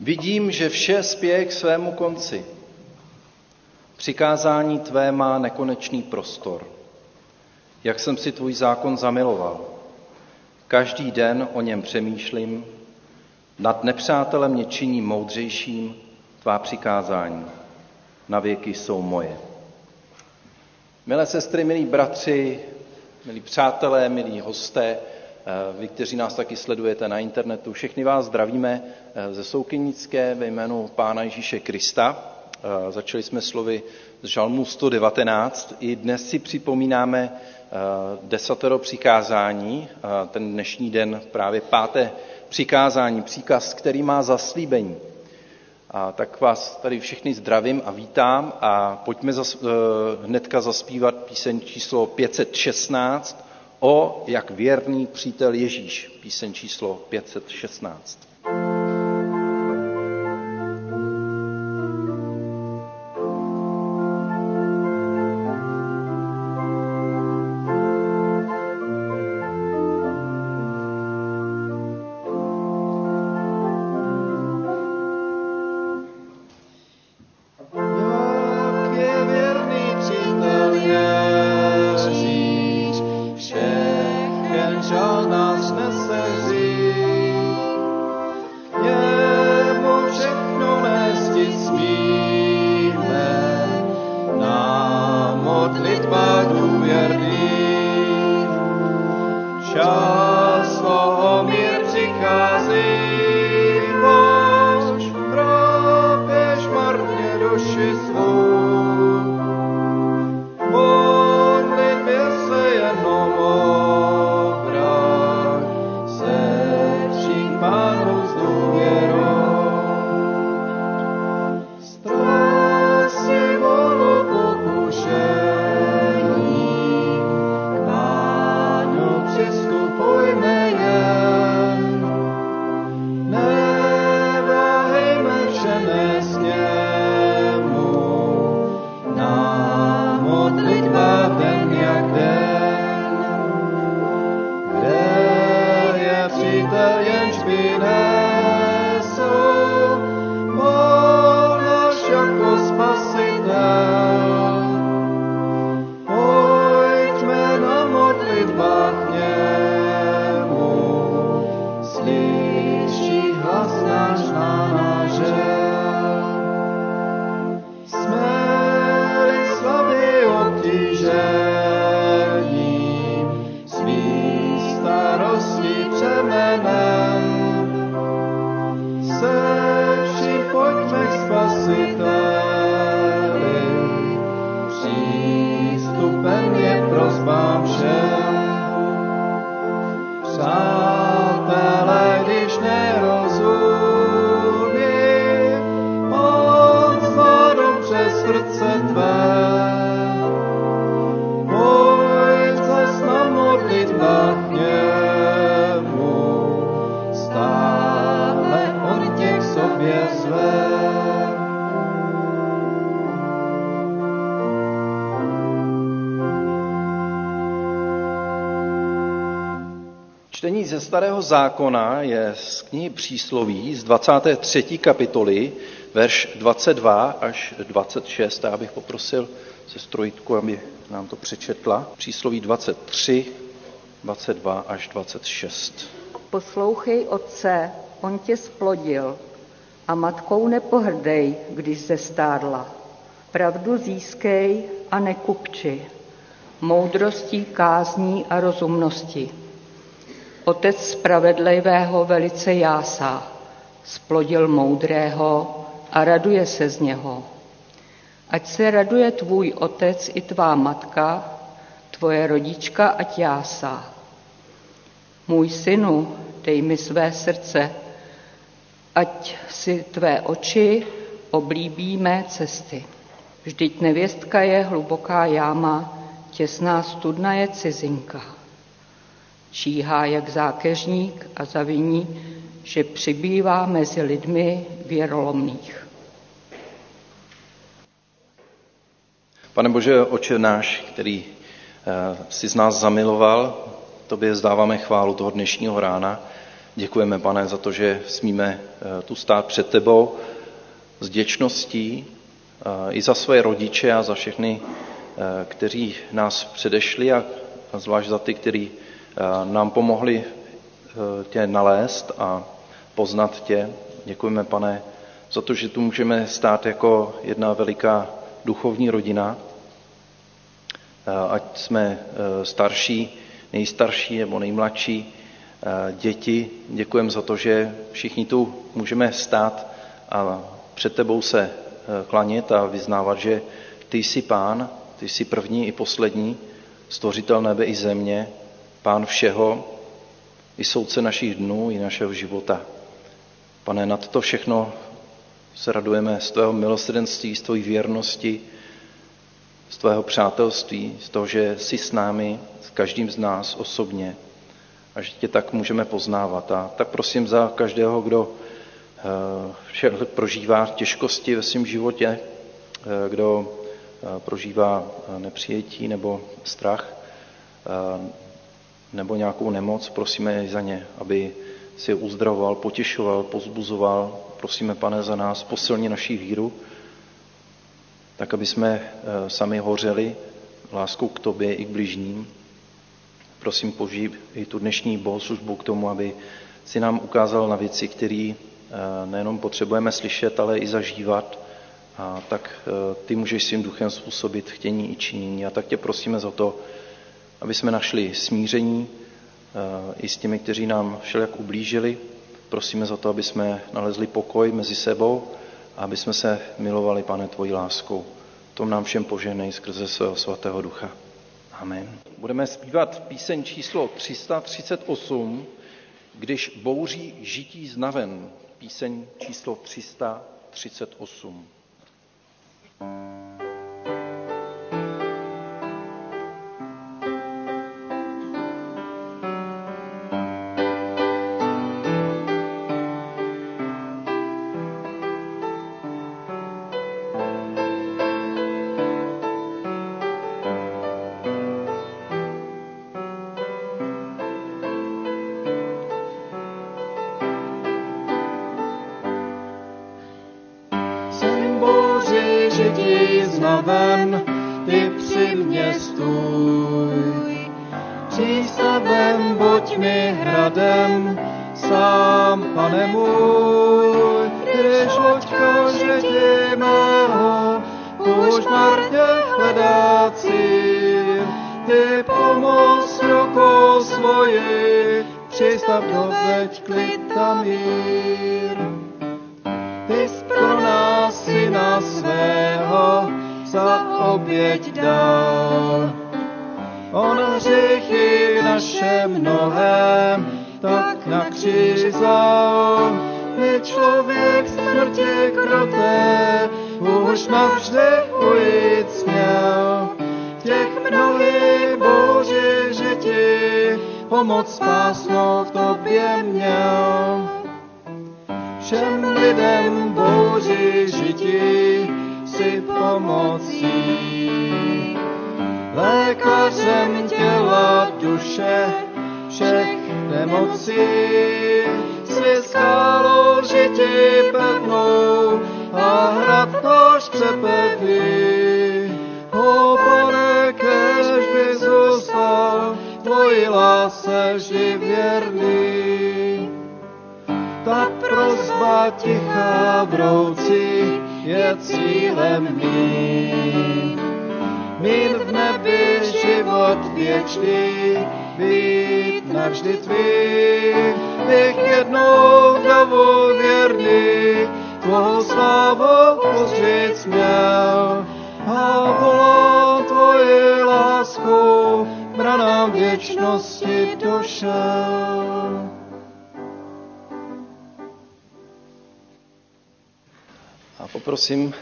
Vidím, že vše spěje k svému konci. Přikázání tvé má nekonečný prostor. Jak jsem si tvůj zákon zamiloval. Každý den o něm přemýšlím, nad nepřátelem mě činí moudřejším tvá přikázání. Na věky jsou moje. Milé sestry, milí bratři, milí přátelé, milí hosté, vy, kteří nás taky sledujete na internetu, všechny vás zdravíme ze Soukynické ve jménu Pána Ježíše Krista. Začali jsme slovy z Žalmu 119. I dnes si připomínáme 10. přikázání, ten dnešní den právě 5. přikázání, příkaz, který má zaslíbení. A tak vás tady všechny zdravím a vítám a pojďme hnedka zaspívat píseň číslo 516 O jak věrný přítel Ježíš, píseň číslo 516. Čtení ze Starého zákona je z knihy Přísloví z 23. kapitoly, verš 22 až 26. Já bych poprosil sestru Jitku, aby nám to přečetla. Přísloví 23, 22 až 26. Poslouchej otce, on tě splodil, a matkou nepohrdej, když zestárla. Pravdu získej a nekupči, moudrostí, kázní a rozumnosti. Otec spravedlivého velice jásá, splodil moudrého a raduje se z něho. Ať se raduje tvůj otec i tvá matka, tvoje rodička ať jásá. Můj synu, dej mi své srdce, ať si tvé oči oblíbí mé cesty. Vždyť nevěstka je hluboká jáma, těsná studna je cizinka. Číhá jak zákeřník a zaviní, že přibývá mezi lidmi věrolomných. Pane Bože, Otče náš, který jsi z nás zamiloval, tobě vzdáváme chválu toho dnešního rána Děkujeme, Pane, za to, že smíme tu stát před tebou s vděčností i za své rodiče a za všechny, kteří nás předešli a zvlášť za ty, kteří nám pomohli tě nalézt a poznat tě. Děkujeme, Pane, za to, že tu můžeme stát jako jedna veliká duchovní rodina, ať jsme starší, nejstarší nebo nejmladší děti. Děkujeme za to, že všichni tu můžeme stát a před tebou se klanět a vyznávat, že ty jsi Pán, ty jsi první i poslední, stvořitel nebe i země, Pán všeho, i soudce našich dnů, i našeho života. Pane, nad to všechno se radujeme z tvého milosrdenství, z tvojí věrnosti, z tvého přátelství, z toho, že jsi s námi, s každým z nás osobně a že tě tak můžeme poznávat. A tak prosím za každého, kdo prožívá těžkosti ve svém životě, kdo prožívá nepřijetí nebo strach nebo nějakou nemoc, prosíme za ně, aby si uzdravoval, potěšoval, pozbuzoval. Prosíme, Pane, za nás, posilni naši víru, tak aby jsme sami hořeli láskou k tobě i k bližním. Prosím, použij i tu dnešní bohoslužbu k tomu, aby si nám ukázal na věci, které nejenom potřebujeme slyšet, ale i zažívat. A tak ty můžeš svým duchem způsobit chtění i činění. A tak tě prosíme za to, aby jsme našli smíření i s těmi, kteří nám všelijak ublížili. Prosíme za to, aby jsme nalezli pokoj mezi sebou a aby jsme se milovali, Pane, tvojí láskou. Tom nám všem požehnej skrze svého svatého ducha. Amen. Budeme zpívat píseň číslo 338, Když bouří žití znaven. Píseň číslo 338. Prosím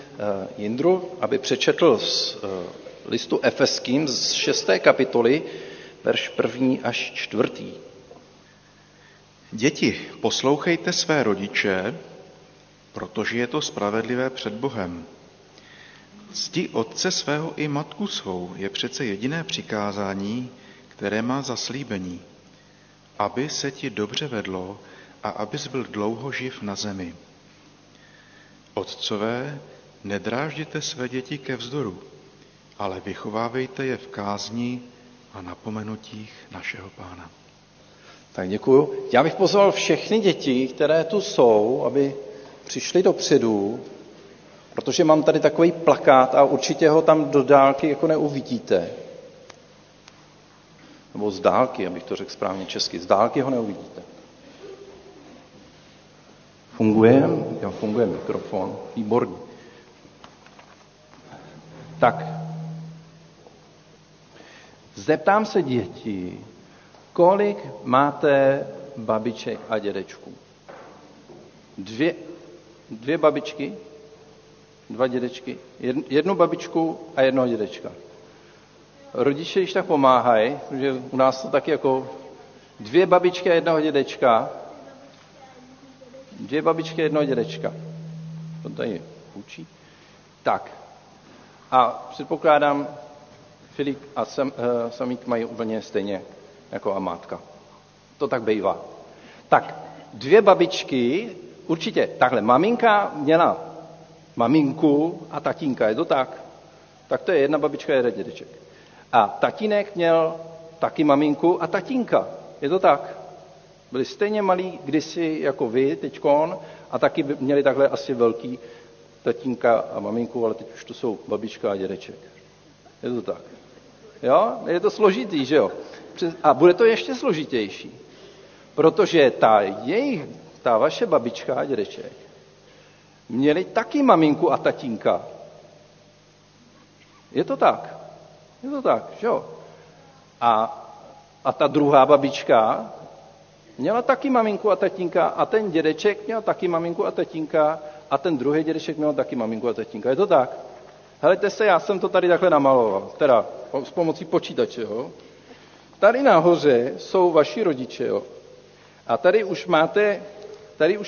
Jindru, aby přečetl z listu Efeským z 6. kapitoly, verš 1. až 4. Děti, poslouchejte své rodiče, protože je to spravedlivé před Bohem. Cti otce svého i matku svou je přece jediné přikázání, které má zaslíbení, aby se ti dobře vedlo a abys byl dlouho živ na zemi. Otcové, nedrážděte své děti ke vzdoru, ale vychovávejte je v kázni a napomenutích našeho Pána. Tak děkuju. Já bych pozval všechny děti, které tu jsou, aby přišli dopředu, protože mám tady takový plakát a určitě ho tam do dálky jako neuvidíte. Nebo z dálky, abych to řekl správně česky. Z dálky ho neuvidíte. Funguje? Jo, funguje mikrofon. Výborný. Tak. Zeptám se děti, kolik máte babiček a dědečků? Dvě babičky, dva dědečky, jednu babičku a jednoho dědečka. Rodiče, když tak pomáhají, protože u nás to taky jako dvě babičky a jednoho dědečka. Dvě babičky a jednoho dědečka. To tady učí. Tak. A předpokládám, Filip a Samík mají úplně stejně jako a mátka. To tak bývá. Tak, dvě babičky, určitě, takhle, maminka měla maminku a tatínka, je to tak? Tak to je jedna babička, jeden dědeček. A tatínek měl taky maminku a tatínka, je to tak? Byli stejně malí kdysi jako vy, teďkon, a taky měli takhle asi velký tatínka a maminku, ale teď už to jsou babička a dědeček. Je to tak? Jo? Je to složitý, že jo? A bude to ještě složitější, protože ta vaše babička a dědeček měli taky maminku a tatínka. Je to tak? Je to tak, že jo? A ta druhá babička měla taky maminku a tatínka a ten dědeček měl taky maminku a tatínka a ten druhý dědeček měl taky maminku a tatínka. Je to tak? Helejte se, já jsem to tady takhle namaloval, teda s pomocí počítače, jo? Tady nahoře jsou vaši rodiče, jo? A tady už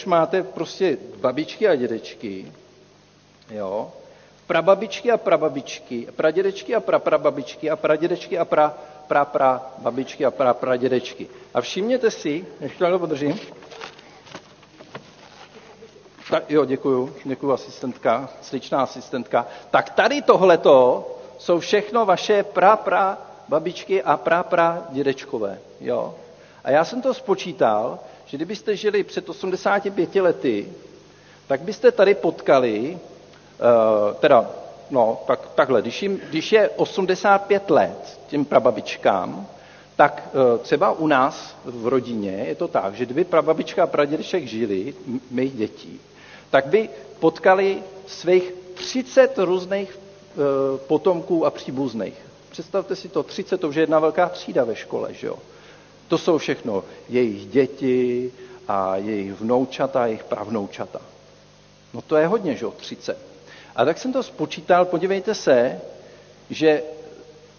máte prostě babičky a dědečky, jo? Prababičky a prababičky, pradědečky a praprababičky a pradědečky a praprababičky a prapradědečky. A všimněte si, než to podržím. Tak, jo, děkuju asistentka, sličná asistentka. Tak tady tohleto jsou všechno vaše praprababičky a prapradědečkové, jo? A já jsem to spočítal, že kdybyste žili před 85 lety, tak byste tady potkali, takhle, když je 85 let těm prababičkám, tak třeba u nás v rodině je to tak, že kdyby prababička a pradědeček žili, my děti, tak by potkali svých 30 různých potomků a příbuzných. Představte si to, 30, to už je jedna velká třída ve škole, že jo? To jsou všechno jejich děti a jejich vnoučata, jejich pravnoučata. No to je hodně, že jo, 30. A tak jsem to spočítal, podívejte se, že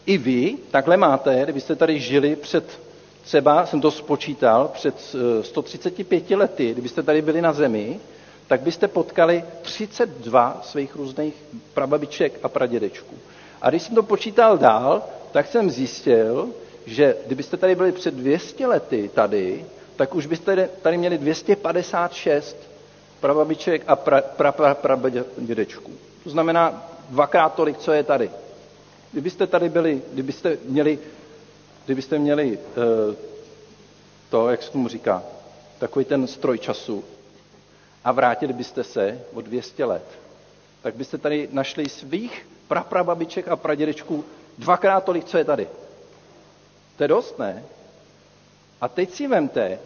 i vy takhle máte, kdybyste tady žili před třeba, jsem to spočítal, před 135 lety, kdybyste tady byli na zemi, tak byste potkali 32 svých různých prababiček a pradědečků. A když jsem to počítal dál, tak jsem zjistil, že kdybyste tady byli před 200 lety tady, tak už byste tady měli 256 prababiček a pradědečků. To znamená dvakrát tolik, co je tady. Kdybyste tady byli, kdybyste měli to, jak se tomu říká, takový ten stroj času a vrátili byste se o 200 let, tak byste tady našli svých prababiček a pradědečků dvakrát tolik, co je tady. To je dost, ne? A teď si vemte,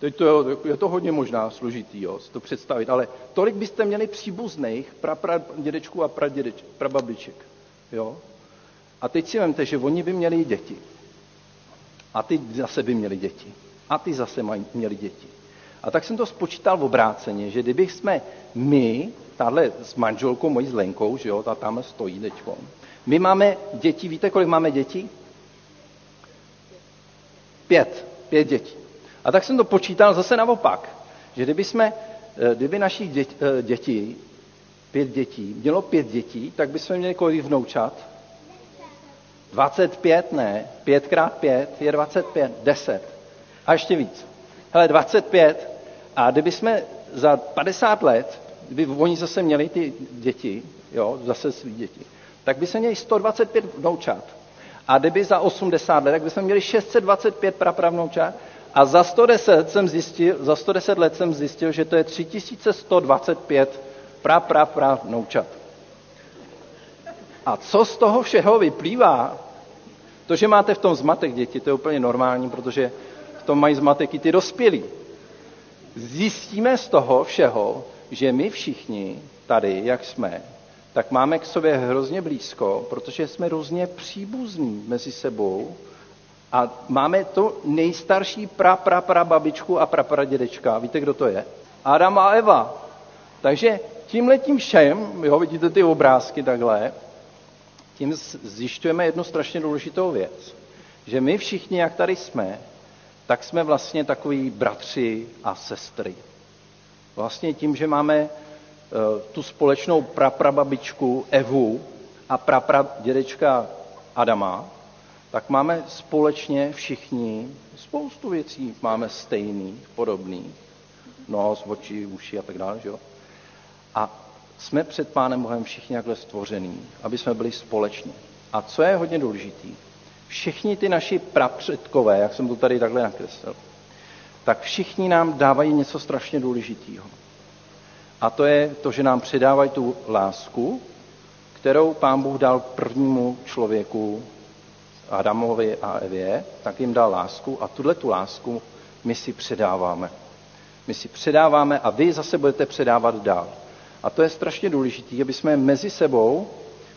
teď to je to hodně možná složitý, jo, si to představit, ale tolik byste měli příbuzných pradědečků a prababiček. Jo? A teď si vemte, že oni by měli děti. A ty zase by měli děti. A ty zase měli děti. A tak jsem to spočítal v obráceně, že kdybych jsme my, tahle s manželkou mojí s Lenkou, že jo, ta tam stojí teďko, my máme děti, víte, kolik máme dětí? 5 dětí. A tak jsem to počítal zase naopak, že kdyby našich dětí, 5 dětí, mělo 5 dětí, tak bychom měli kolik vnoučat? 25, ne, 5 x 5 je 25, 10. A ještě víc. Hele, 25, A kdyby jsme za 50 let, kdyby oni zase měli ty děti, jo, zase svý děti, tak by se měli 125 vnoučat. A kdyby za 80 let, tak by jsme měli 625 prapravnoučat. A za 110 let jsem zjistil, že to je 3125 pravnoučat. A co z toho všeho vyplývá? To, že máte v tom zmatek děti, to je úplně normální, protože v tom mají zmatek i ty dospělí. Zjistíme z toho všeho, že my všichni tady, jak jsme, tak máme k sobě hrozně blízko, protože jsme různě příbuzní mezi sebou a máme tu nejstarší babičku a prapradědečka. Víte, kdo to je? Adam a Eva. Takže tímhletím všem, jo, vidíte ty obrázky takhle, tím zjišťujeme jednu strašně důležitou věc, že my všichni, jak tady jsme, tak jsme vlastně takoví bratři a sestry. Vlastně tím, že máme tu společnou praprababičku Evu a prapradědečka Adama, tak máme společně všichni spoustu věcí. Máme stejný, podobný, nos, oči, uši a tak dále, že jo? A jsme před Pánem Bohem všichni takhle stvoření, aby jsme byli společně. A co je hodně důležité, všichni ty naši prapředkové, jak jsem to tady takhle nakreslil, tak všichni nám dávají něco strašně důležitého. A to je to, že nám předávají tu lásku, kterou Pán Bůh dal prvnímu člověku, Adamovi a Evě, tak jim dal lásku a tuhle tu lásku my si předáváme. My si předáváme a vy zase budete předávat dál. A to je strašně důležité, aby jsme mezi sebou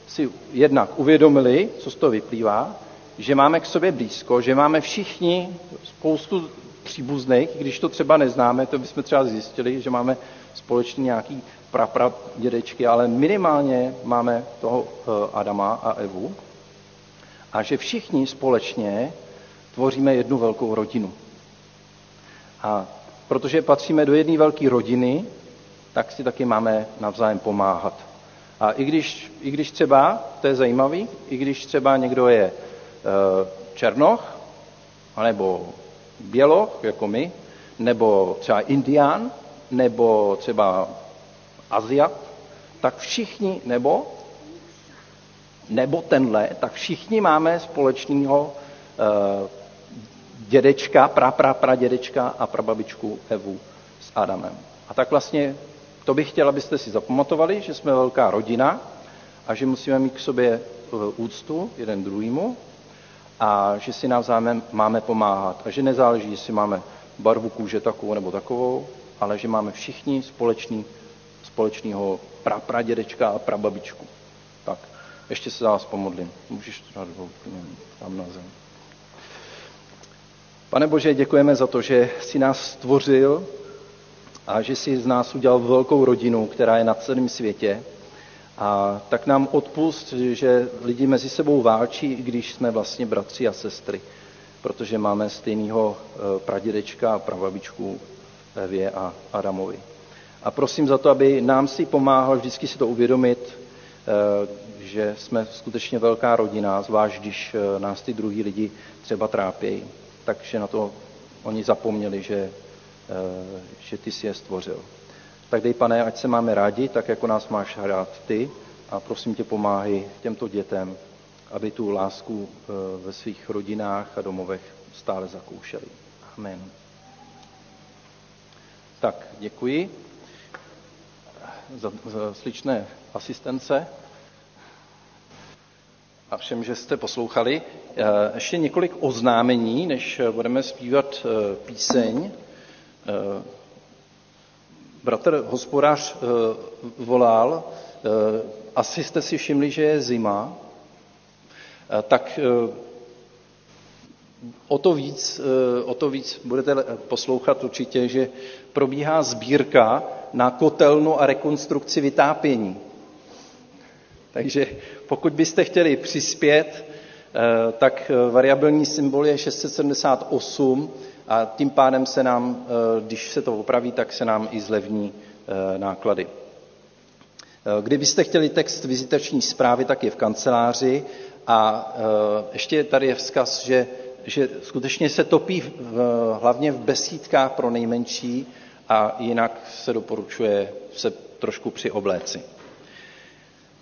si jednak uvědomili, co z toho vyplývá, že máme k sobě blízko, že máme všichni spoustu příbuzných, když to třeba neznáme, to bychom třeba zjistili, že máme společně nějaký prapradědečky, ale minimálně máme toho Adama a Evu a že všichni společně tvoříme jednu velkou rodinu. A protože patříme do jedné velké rodiny, tak si taky máme navzájem pomáhat. A i když třeba, to je zajímavý, i když třeba někdo je černoch, anebo běloch, jako my, nebo třeba indián, nebo třeba Aziat, tak všichni, nebo tenhle, tak všichni máme společného dědečka, pradědečka a prababičku Evu s Adamem. A tak vlastně to bych chtěl, abyste si zapamatovali, že jsme velká rodina a že musíme mít k sobě úctu jeden druhému a že si navzájem máme pomáhat. A že nezáleží, jestli máme barvu kůže takovou nebo takovou, ale že máme všichni společného prapradědečka a prababičku. Tak, ještě se za vás pomodlím. Můžeš to dát tam na zem. Pane Bože, děkujeme za to, že jsi nás stvořil a že jsi z nás udělal velkou rodinu, která je na celém světě. A tak nám odpust, že lidi mezi sebou válčí, i když jsme vlastně bratři a sestry, protože máme stejného pradědečka a prababičku Evě a Adamovi. A prosím za to, aby nám si pomáhal vždycky si to uvědomit, že jsme skutečně velká rodina, zvlášť když nás ty druhý lidi třeba trápějí. Takže na to oni zapomněli, že ty jsi je stvořil. Tak dej, Pane, ať se máme rádi, tak jako nás máš rád ty a prosím tě pomáhej těmto dětem, aby tu lásku ve svých rodinách a domovech stále zakoušeli. Amen. Tak, děkuji za sličné asistence a všem, že jste poslouchali. Ještě několik oznámení, než budeme zpívat píseň. Bratr hospodář volal, asi jste si všimli, že je zima, tak o to víc budete poslouchat určitě, že probíhá sbírka na kotelnu a rekonstrukci vytápění. Takže pokud byste chtěli přispět, tak variabilní symbol je 678 a tím pádem se nám, když se to opraví, tak se nám i zlevní náklady. Kdybyste chtěli text vizitační zprávy, tak je v kanceláři a ještě tady je vzkaz, že skutečně se topí hlavně v besídkách pro nejmenší a jinak se doporučuje se trošku přiobléci.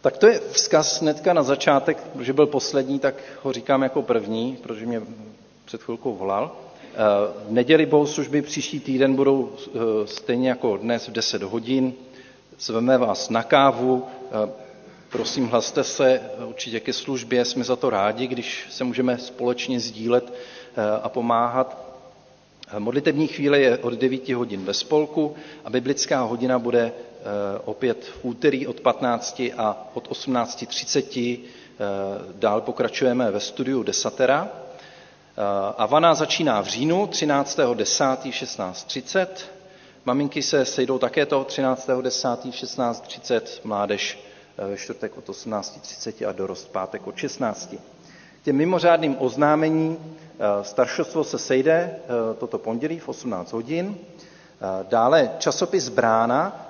Tak to je vzkaz hnedka na začátek, protože byl poslední, tak ho říkám jako první, protože mě před chvilkou volal. V neděli bohoslužby příští týden budou stejně jako dnes v 10 hodin. Zveme vás na kávu, prosím, hlaste se určitě ke službě, jsme za to rádi, když se můžeme společně sdílet a pomáhat. Modlitební chvíle je od 9 hodin ve spolku a biblická hodina bude opět v úterý od 15 a od 18:30. Dál pokračujeme ve studiu Desatera. Avana začíná v říjnu 13.10. 16:30. Maminky se sejdou také toho 13.10. 16:30, mládež ve čtvrtek od 18:30 a dorost pátek od 16. Těm mimořádným oznámením staršostvo se sejde toto pondělí v 18 hodin. Dále časopis Brána.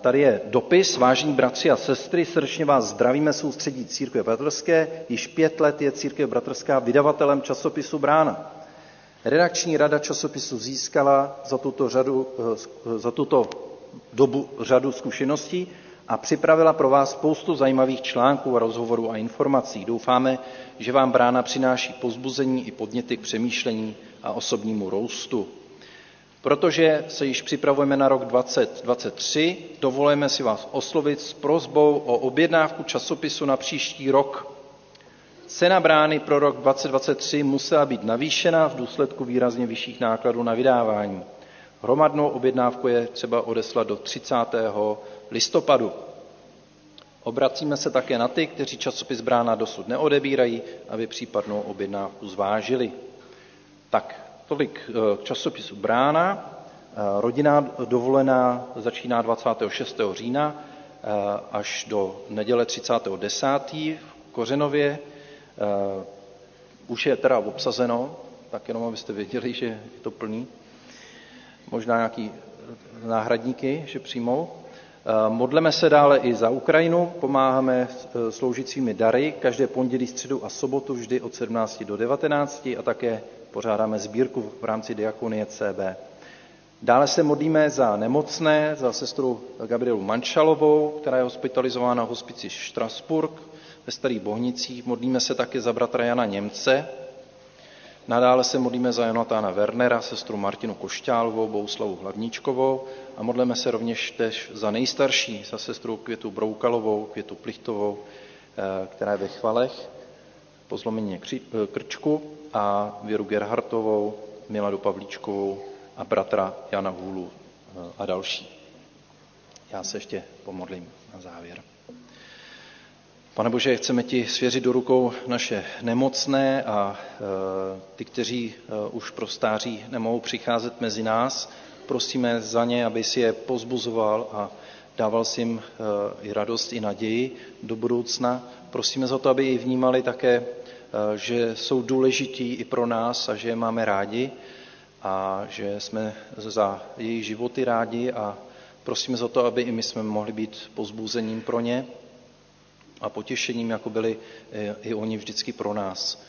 Tady je dopis: vážení bratři a sestry, srdečně vás zdravíme, soustředí Církve Bratrské. Již 5 let je Církev Bratrská vydavatelem časopisu Brána. Redakční rada časopisu získala za tuto dobu řadu zkušeností a připravila pro vás spoustu zajímavých článků a rozhovorů a informací. Doufáme, že vám Brána přináší povzbuzení i podněty k přemýšlení a osobnímu růstu. Protože se již připravujeme na rok 2023, dovolujeme si vás oslovit s prosbou o objednávku časopisu na příští rok. Cena Brány pro rok 2023 musela být navýšena v důsledku výrazně vyšších nákladů na vydávání. Hromadnou objednávku je třeba odeslat do 30. listopadu. Obracíme se také na ty, kteří časopis Brána dosud neodebírají, aby případnou objednávku zvážili. Tak, tolik k časopisu Brána. Rodinná dovolená začíná 26. října až do neděle 30.10. v Kořenově. Už je teda obsazeno, tak jenom abyste věděli, že je to plný. Možná nějaký náhradníky, že přijmou. Modleme se dále i za Ukrajinu, pomáháme sloužícími dary každé pondělí, středu a sobotu vždy od 17 do 19 a také pořádáme sbírku v rámci diakonie CB. Dále se modlíme za nemocné, za sestru Gabrielu Manšalovou, která je hospitalizována v hospici Štrasburg ve Starých Bohnicích. Modlíme se také za bratra Jana Němce. Nadále se modlíme za Jonatana Wernera, sestru Martinu Košťálovou, Bouslavu Hlavníčkovou a modlíme se rovněž tež za nejstarší, za sestru Květu Broukalovou, Květu Plichtovou, která je ve chvalech po zlomině krčku, a Věru Gerhartovou, Miladu Pavlíčkovou a bratra Jana Hůlu a další. Já se ještě pomodlím na závěr. Pane Bože, chceme ti svěřit do rukou naše nemocné a ty, kteří už pro stáří nemohou přicházet mezi nás. Prosíme za ně, aby si je pozbuzoval a dával si jim i radost, i naději do budoucna. Prosíme za to, aby ji vnímali také, že jsou důležití i pro nás a že je máme rádi a že jsme za jejich životy rádi, a prosíme za to, aby i my jsme mohli být pozbuzením pro ně a potěšením, jako byli i oni vždycky pro nás.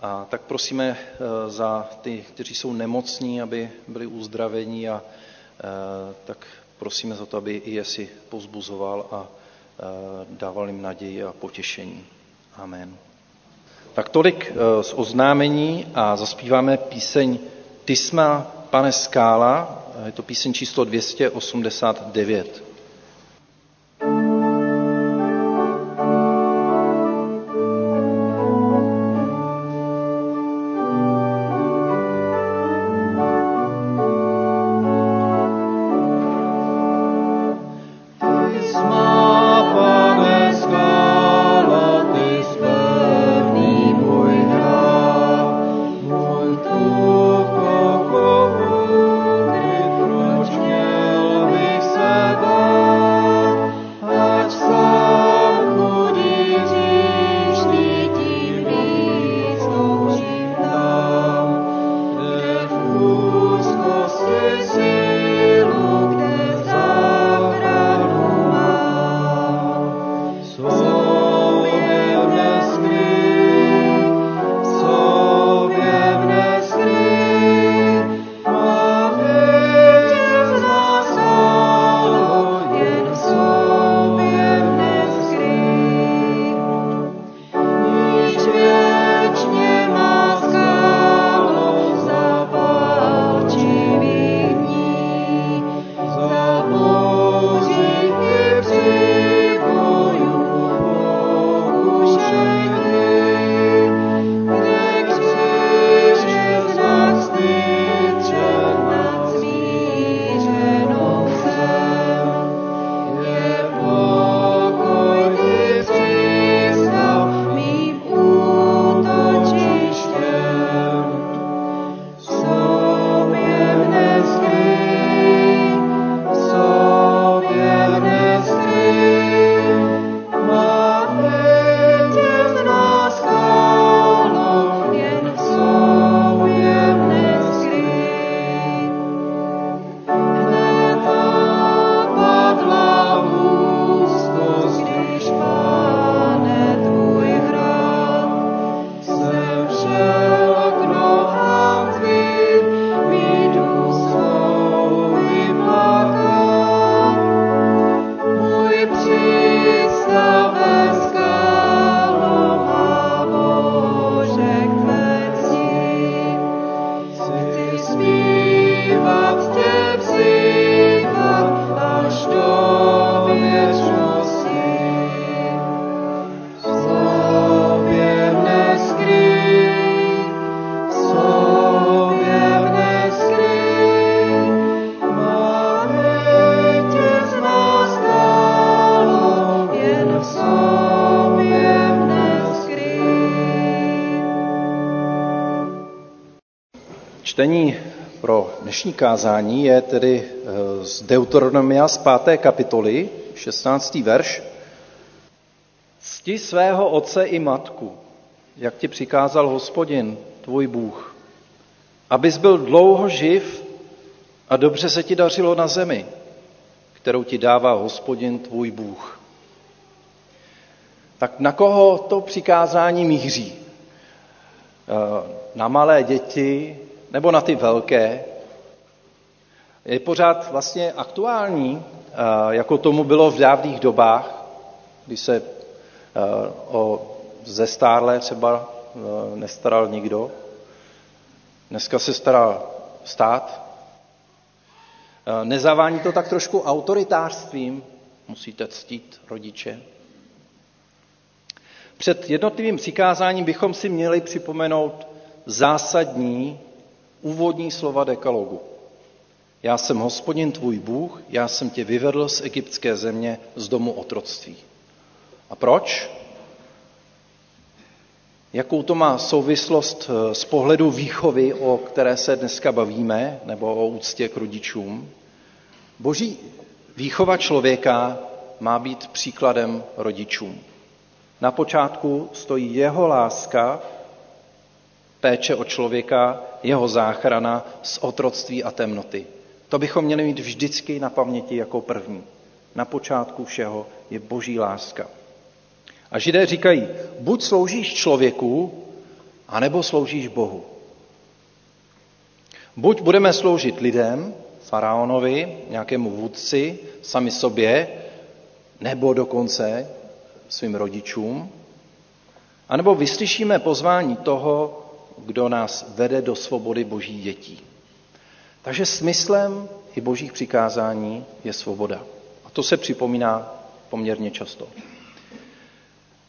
A tak prosíme za ty, kteří jsou nemocní, aby byli uzdraveni, a tak prosíme za to, aby i je si povzbuzoval a dával jim naději a potěšení. Amen. Tak tolik z oznámení a zazpíváme píseň Ty jma, Pane skála, je to píseň číslo 289. Čtení pro dnešní kázání je tedy z Deuteronomia z 5. kapitoly, 16. verš. Cti svého otce i matku, jak ti přikázal Hospodin, tvůj Bůh, abys byl dlouho živ a dobře se ti dařilo na zemi, kterou ti dává Hospodin, tvůj Bůh. Tak na koho to přikázání míří? Na malé děti nebo na ty velké? Je pořád vlastně aktuální, jako tomu bylo v dávných dobách, kdy se o zestárlé třeba nestaral nikdo. Dneska se stará stát. Nezavání to tak trošku autoritářstvím. Musíte ctít rodiče. Před jednotlivým přikázáním bychom si měli připomenout zásadní úvodní slova dekalogu. Já jsem Hospodin tvůj Bůh, já jsem tě vyvedl z egyptské země, z domu otroctví. A proč? Jakou to má souvislost z pohledu výchovy, o které se dneska bavíme, nebo o úctě k rodičům? Boží výchova člověka má být příkladem rodičům. Na počátku stojí jeho láska, péče o člověka, jeho záchrana z otroctví a temnoty. To bychom měli mít vždycky na paměti jako první. Na počátku všeho je Boží láska. A Židé říkají, buď sloužíš člověku, anebo sloužíš Bohu. Buď budeme sloužit lidem, faraonovi, nějakému vůdci, sami sobě, nebo dokonce svým rodičům, anebo vyslyšíme pozvání toho, kdo nás vede do svobody Božích dětí. Takže smyslem i Božích přikázání je svoboda. A to se připomíná poměrně často.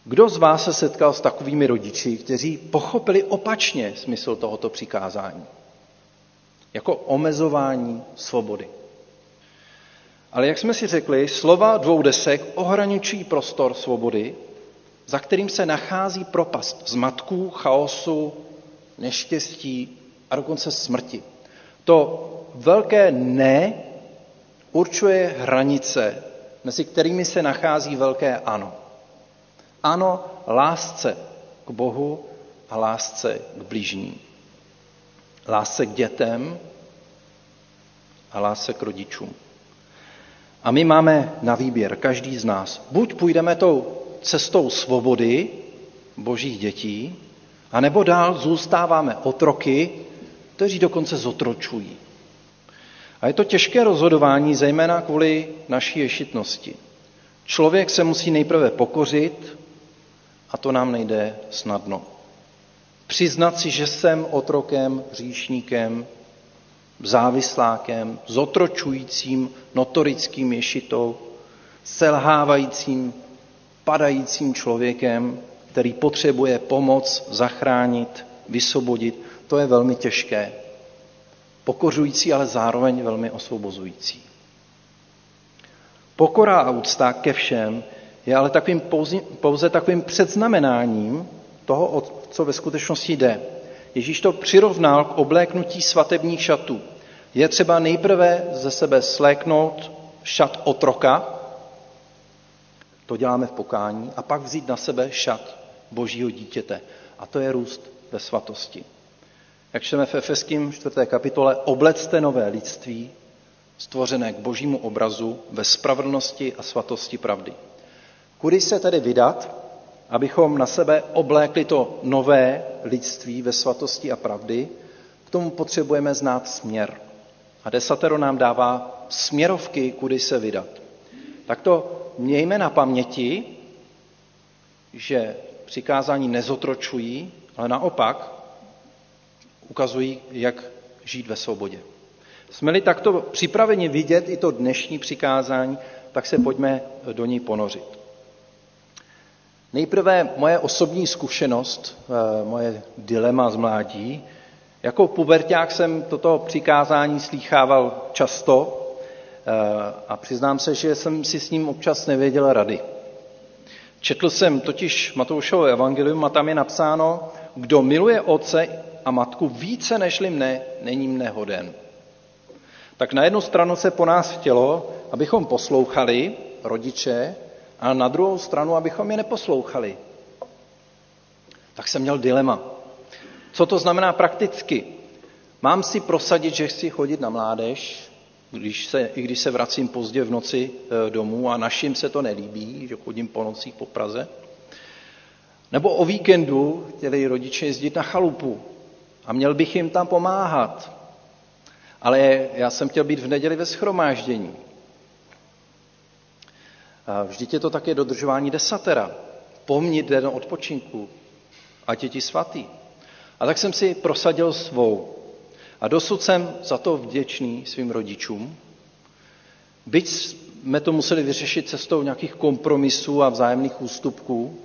Kdo z vás se setkal s takovými rodiči, kteří pochopili opačně smysl tohoto přikázání? Jako omezování svobody. Ale jak jsme si řekli, slova 2 desek ohraničují prostor svobody, za kterým se nachází propast zmatků, chaosu, neštěstí a dokonce smrti. To velké ne určuje hranice, mezi kterými se nachází velké ano. Ano, lásce k Bohu a lásce k blížním. Lásce k dětem a lásce k rodičům. A my máme na výběr, každý z nás. Buď půjdeme tou cestou svobody Božích dětí, anebo dál zůstáváme otroky, kteří dokonce zotročují. A je to těžké rozhodování, zejména kvůli naší ješitnosti. Člověk se musí nejprve pokořit, a to nám nejde snadno. Přiznat si, že jsem otrokem, hříšníkem, závislákem, zotročujícím, notorickým ješitou, selhávajícím, padajícím člověkem, který potřebuje pomoc, zachránit, vysvobodit, to je velmi těžké. Pokořující, ale zároveň velmi osvobozující. Pokora a úcta ke všem je ale pouze takovým předznamenáním toho, o co ve skutečnosti jde. Ježíš to přirovnal k obléknutí svatebních šatů. Je třeba nejprve ze sebe sléknout šat otroka, to děláme v pokání, a pak vzít na sebe šat Božího dítěte. A to je růst ve svatosti. Jak čteme v Efeským 4. kapitole, oblecte nové lidství, stvořené k Božímu obrazu ve spravedlnosti a svatosti pravdy. Kudy se tedy vydat, abychom na sebe oblékli to nové lidství ve svatosti a pravdy? K tomu potřebujeme znát směr. A desatero nám dává směrovky, kudy se vydat. Tak to mějme na paměti, že přikázání nezotročují, ale naopak ukazují, jak žít ve svobodě. Jsme-li takto připraveni vidět i to dnešní přikázání, tak se pojďme do ní ponořit. Nejprve moje osobní zkušenost, moje dilema z mládí. Jako puberťák jsem toto přikázání slýchával často a přiznám se, že jsem si s ním občas nevěděl rady. Četl jsem totiž Matoušovo evangelium a tam je napsáno, kdo miluje otce a matku více nežli mne, není mne hoden. Tak na jednu stranu se po nás chtělo, abychom poslouchali rodiče, a na druhou stranu, abychom je neposlouchali. Tak jsem měl dilema. Co to znamená prakticky? Mám si prosadit, že chci chodit na mládež, i když se vracím pozdě v noci domů a našim se to nelíbí, že chodím po nocích po Praze. Nebo o víkendu chtěli rodiče jezdit na chalupu a měl bych jim tam pomáhat. Ale já jsem chtěl být v neděli ve shromáždění. Vždyť je to také dodržování desatera. Pomni den odpočinku, ať je ti svatý. A tak jsem si prosadil svou. A dosud jsem za to vděčný svým rodičům. Byť jsme to museli vyřešit cestou nějakých kompromisů a vzájemných ústupků.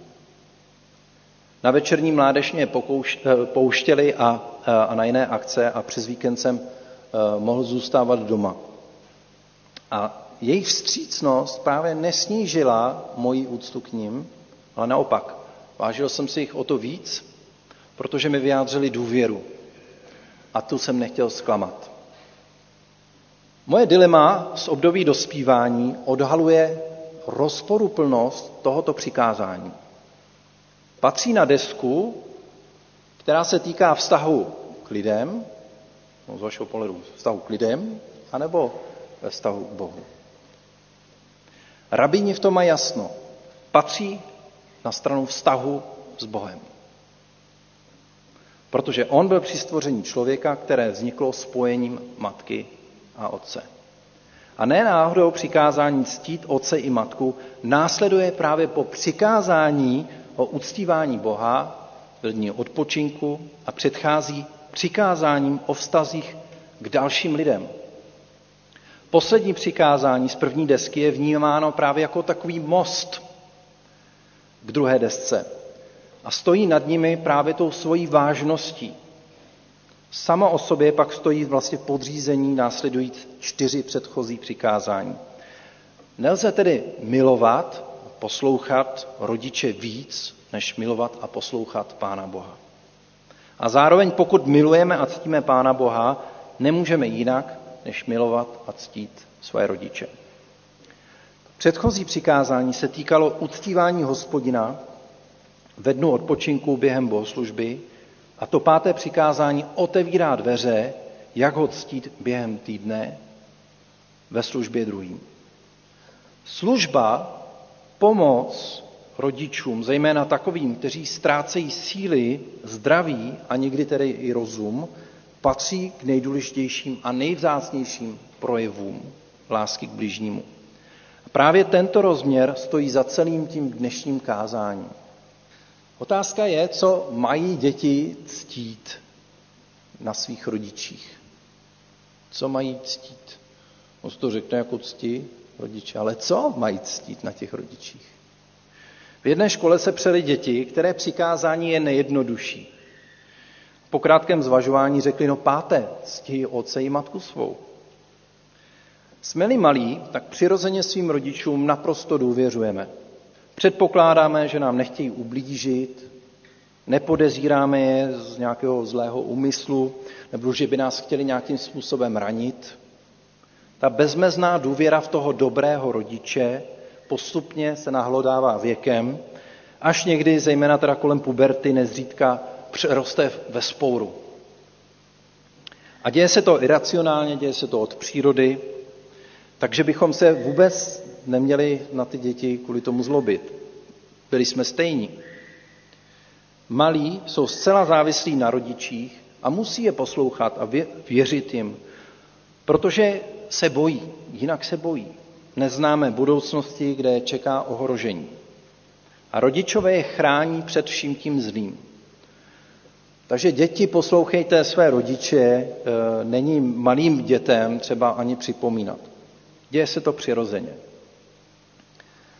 Na večerní mládež mě pouštěli a na jiné akce a přes víkend jsem mohl zůstávat doma. A jejich vstřícnost právě nesnížila moji úctu k nim, ale naopak, vážil jsem si jich o to víc, protože mi vyjádřili důvěru. A tu jsem nechtěl zklamat. Moje dilema z období dospívání odhaluje rozporuplnost tohoto přikázání. Patří na desku, která se týká vztahu k lidem, no z vašeho pohledu vztahu k lidem, anebo ve vztahu k Bohu. Rabíni v tom mají jasno. Patří na stranu vztahu s Bohem. Protože on byl při stvoření člověka, které vzniklo spojením matky a otce. A ne náhodou přikázání ctít otce i matku následuje právě po přikázání o uctívání Boha, dní odpočinku a předchází přikázáním o vztazích k dalším lidem. Poslední přikázání z první desky je vnímáno právě jako takový most k druhé desce a stojí nad nimi právě tou svojí vážností. Sama o sobě pak stojí vlastně podřízení následující 4 předchozí přikázání. Nelze tedy milovat, poslouchat rodiče víc, než milovat a poslouchat Pána Boha. A zároveň pokud milujeme a ctíme Pána Boha, nemůžeme jinak, než milovat a ctít své rodiče. Předchozí přikázání se týkalo uctívání Hospodina ve dnu odpočinku během bohoslužby a to 5. přikázání otevírá dveře, jak ho ctít během týdne ve službě druhým. Služba, pomoc rodičům, zejména takovým, kteří ztrácejí síly, zdraví a někdy tedy i rozum, patří k nejdůležitějším a nejvzácnějším projevům lásky k bližnímu. A právě tento rozměr stojí za celým tím dnešním kázáním. Otázka je, co mají děti ctít na svých rodičích. Co mají ctít? On si to řekne jako cti rodiče, ale co mají ctít na těch rodičích? V jedné škole se přeli děti, které přikázání je nejjednodušší. Po krátkém zvažování řekli, 5. cti otce i matku svou. Jsme-li malí, tak přirozeně svým rodičům naprosto důvěřujeme. Předpokládáme, že nám nechtějí ublížit, nepodezíráme je z nějakého zlého úmyslu, nebo že by nás chtěli nějakým způsobem ranit. Ta bezmezná důvěra v toho dobrého rodiče postupně se nahlodává věkem, až někdy, zejména teda kolem puberty, nezřídka roste ve spouru. A děje se to iracionálně, děje se to od přírody, takže bychom se vůbec neměli na ty děti kvůli tomu zlobit. Byli jsme stejní. Malí jsou zcela závislí na rodičích a musí je poslouchat a věřit jim, protože se bojí, jinak se bojí. Neznáme budoucnosti, kde je čeká ohrožení. A rodičové je chrání před vším tím zlým. Takže děti, poslouchejte své rodiče, není malým dětem třeba ani připomínat. Děje se to přirozeně.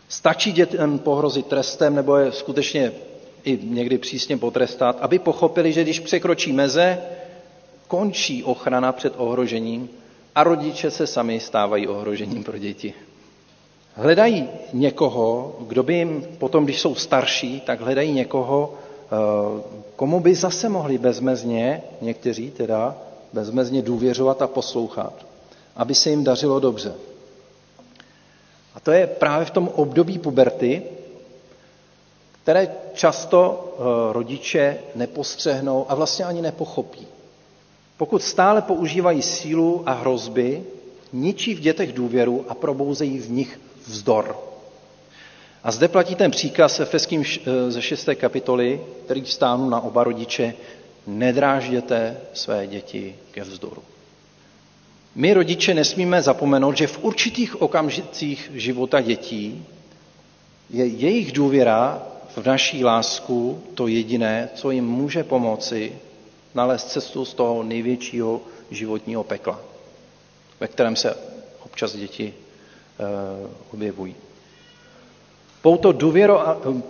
Stačí dětem pohrozit trestem nebo je skutečně i někdy přísně potrestat, aby pochopili, že když překročí meze, končí ochrana před ohrožením a rodiče se sami stávají ohrožením pro děti. Hledají někoho, kdo by jim potom, když jsou starší, tak hledají někoho, komu by zase mohli bezmezně, někteří teda, bezmezně důvěřovat a poslouchat, aby se jim dařilo dobře. A to je právě v tom období puberty, které často rodiče nepostřehnou a vlastně ani nepochopí. Pokud stále používají sílu a hrozby, ničí v dětech důvěru a probouzejí v nich vzdor. A zde platí ten příkaz Efeským ze 6. kapitoly, který vztáhnu na oba rodiče, nedrážděte své děti ke vzdoru. My rodiče nesmíme zapomenout, že v určitých okamžicích života dětí je jejich důvěra v naší lásku to jediné, co jim může pomoci nalézt cestu z toho největšího životního pekla, ve kterém se občas děti objevují.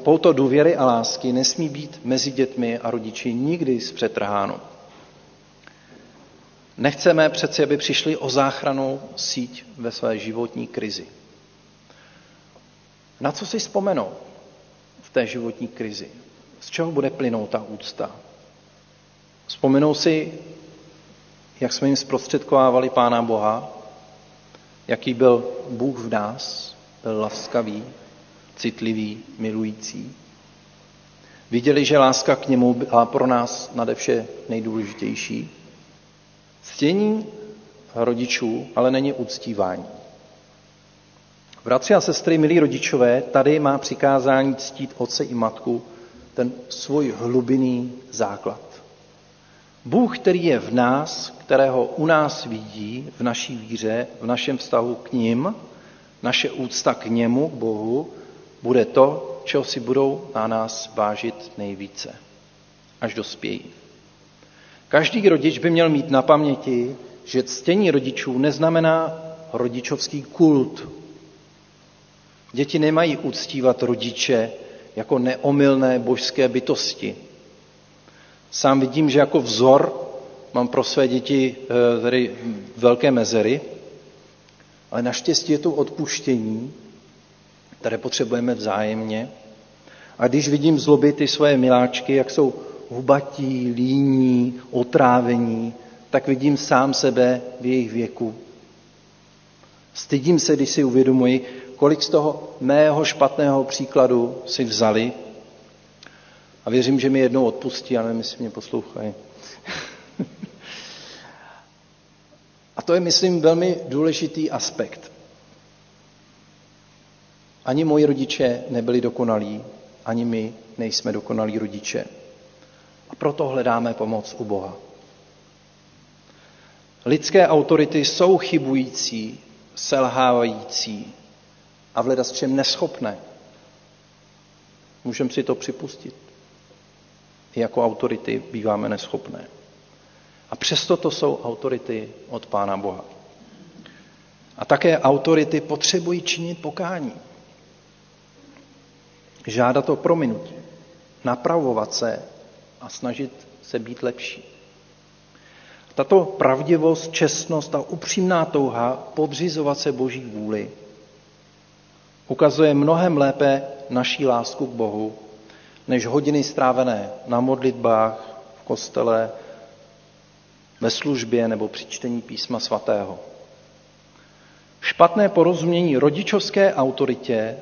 Pouto důvěry a lásky nesmí být mezi dětmi a rodiči nikdy zpřetrháno. Nechceme přeci, aby přišli o záchrannou síť ve své životní krizi. Na co si vzpomenou v té životní krizi? Z čeho bude plynout ta úcta? Vzpomenou si, jak jsme jim zprostředkovávali Pána Boha, jaký byl Bůh v nás, byl laskavý, citlivý, milující. Viděli, že láska k němu byla pro nás nade vše nejdůležitější. Ctění rodičů ale není uctívání. Bratři a sestry, milí rodičové, tady má přikázání ctít otce i matku ten svůj hlubinný základ. Bůh, který je v nás, kterého u nás vidí, v naší víře, v našem vztahu k ním, naše úcta k němu, k Bohu, bude to, čeho si budou na nás vážit nejvíce, až dospějí. Každý rodič by měl mít na paměti, že ctění rodičů neznamená rodičovský kult. Děti nemají uctívat rodiče jako neomylné božské bytosti. Sám vidím, že jako vzor mám pro své děti tady velké mezery, ale naštěstí je to odpuštění, které potřebujeme vzájemně. A když vidím zlobit ty svoje miláčky, jak jsou hubatí, líní, otrávení, tak vidím sám sebe v jejich věku. Stydím se, když si uvědomuji, kolik z toho mého špatného příkladu si vzali. A věřím, že mi jednou odpustí, ale nevím, jestli mě poslouchají. A to je, myslím, velmi důležitý aspekt. Ani moji rodiče nebyli dokonalí, ani my nejsme dokonalí rodiče. A proto hledáme pomoc u Boha. Lidské autority jsou chybující, selhávající a vledasčem neschopné. Můžeme si to připustit. I jako autority býváme neschopné. A přesto to jsou autority od Pána Boha. A také autority potřebují činit pokání. Žádat o prominutí, napravovat se a snažit se být lepší. Tato pravdivost, čestnost a upřímná touha podřizovat se Boží vůli ukazuje mnohem lépe naší lásku k Bohu, než hodiny strávené na modlitbách, v kostele, ve službě nebo při čtení písma svatého. Špatné porozumění rodičovské autoritě,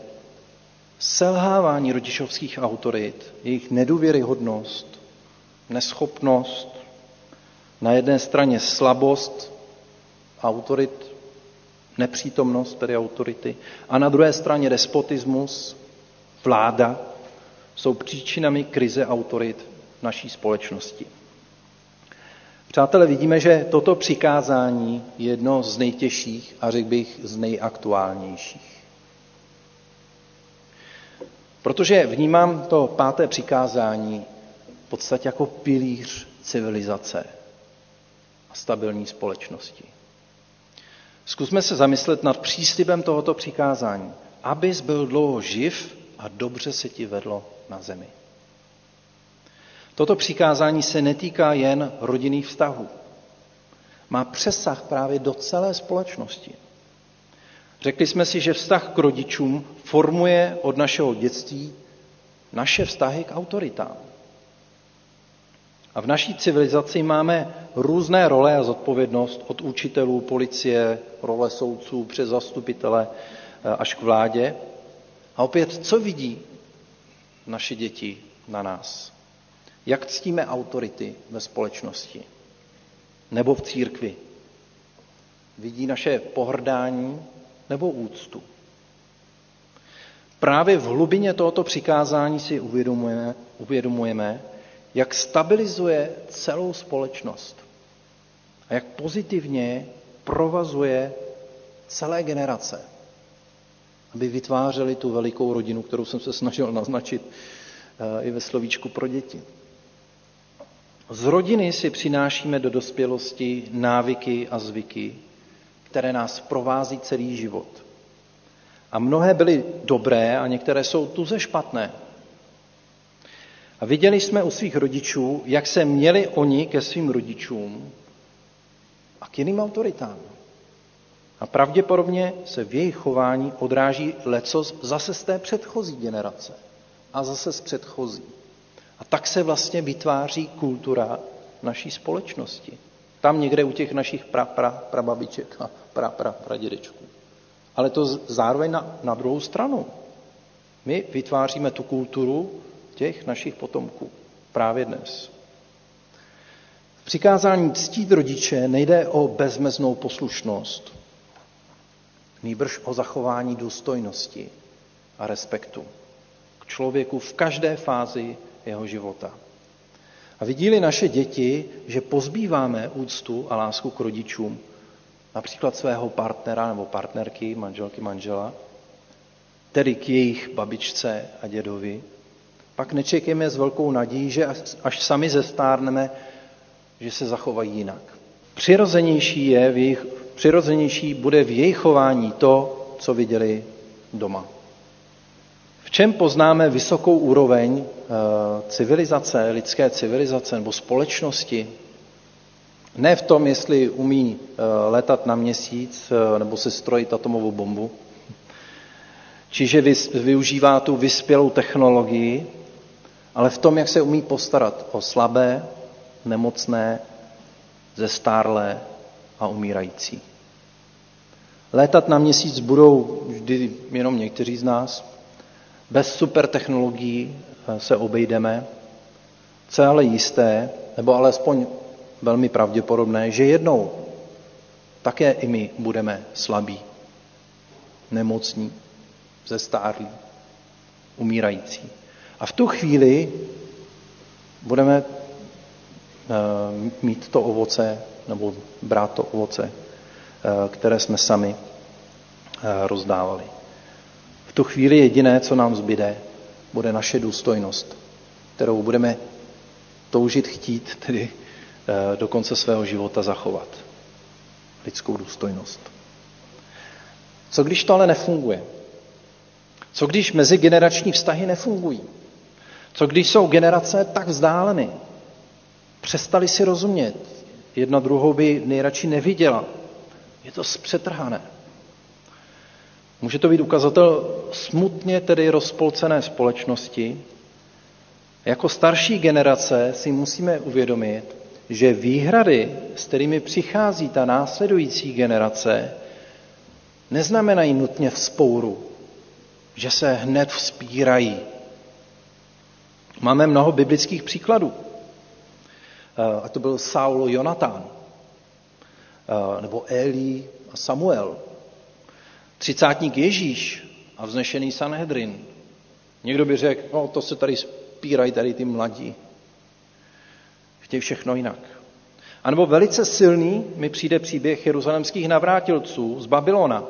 selhávání rodičovských autorit, jejich nedůvěryhodnost, neschopnost, na jedné straně slabost autorit, nepřítomnost tedy autority, a na druhé straně despotismus, vláda, jsou příčinami krize autorit naší společnosti. Přátelé, vidíme, že toto přikázání je jedno z nejtěžších a řekl bych z nejaktuálnějších. Protože vnímám to páté přikázání v podstatě jako pilíř civilizace a stabilní společnosti. Zkusme se zamyslet nad příslibem tohoto přikázání. Abys byl dlouho živ a dobře se ti vedlo na zemi. Toto přikázání se netýká jen rodinných vztahů. Má přesah právě do celé společnosti. Řekli jsme si, že vztah k rodičům formuje od našeho dětství naše vztahy k autoritám. A v naší civilizaci máme různé role a zodpovědnost od učitelů, policie, role soudců přes zastupitele až k vládě. A opět, co vidí naše děti na nás? Jak ctíme autority ve společnosti nebo v církvi? Vidí naše pohrdání nebo úctu? Právě v hlubině tohoto přikázání si uvědomujeme, jak stabilizuje celou společnost a jak pozitivně provazuje celé generace, aby vytvářeli tu velikou rodinu, kterou jsem se snažil naznačit i ve slovíčku pro děti. Z rodiny si přinášíme do dospělosti návyky a zvyky, které nás provází celý život. A mnohé byly dobré a některé jsou tuze špatné. A viděli jsme u svých rodičů, jak se měli oni ke svým rodičům a k jiným autoritám. A pravděpodobně se v jejich chování odráží lecos zase z té předchozí generace a zase z předchozí. A tak se vlastně vytváří kultura naší společnosti. Tam někde u těch našich prababiček a pradědečků. Ale to zároveň na druhou stranu. My vytváříme tu kulturu těch našich potomků právě dnes. V přikázání ctít rodiče nejde o bezmeznou poslušnost, nýbrž o zachování důstojnosti a respektu k člověku v každé fázi jeho života. A vidí-li naše děti, že pozbýváme úctu a lásku k rodičům, například svého partnera nebo partnerky, manželky, manžela, tedy k jejich babičce a dědovi, pak nečekejme s velkou nadějí, že až sami zestárneme, že se zachovají jinak. Přirozenější bude v jejich chování to, co viděli doma. V čem poznáme vysokou úroveň civilizace, lidské civilizace nebo společnosti? Ne v tom, jestli umí letat na měsíc nebo se strojit atomovou bombu, čiže využívá tu vyspělou technologii, ale v tom, jak se umí postarat o slabé, nemocné, zestárlé a umírající. Létat na měsíc budou vždy jenom někteří z nás. Bez supertechnologií se obejdeme. Co je ale jisté, nebo alespoň velmi pravděpodobné, že jednou také i my budeme slabí, nemocní, zestárlí, umírající. A v tu chvíli budeme mít to ovoce, nebo brát to ovoce, které jsme sami rozdávali. V tu chvíli jediné, co nám zbyde, bude naše důstojnost, kterou budeme toužit, chtít, tedy do konce svého života zachovat. Lidskou důstojnost. Co když to ale nefunguje? Co když mezigenerační vztahy nefungují? Co když jsou generace tak vzdáleny? Přestali si rozumět. Jedna druhou by nejradši neviděla. Je to zpřetrhané. Může to být ukazatel smutně tedy rozpolcené společnosti. Jako starší generace si musíme uvědomit, že výhrady, s kterými přichází ta následující generace, neznamenají nutně vzpouru, že se hned vzpírají. Máme mnoho biblických příkladů. A to byl Saul, Jonatan, nebo Eli a Samuel, třicátník Ježíš a vznešený Sanhedrin. Někdo by řekl, no to se tady spírají tady ty mladí. Chtějí všechno jinak. A nebo velice silný mi přijde příběh jeruzalemských navrátilců z Babylona.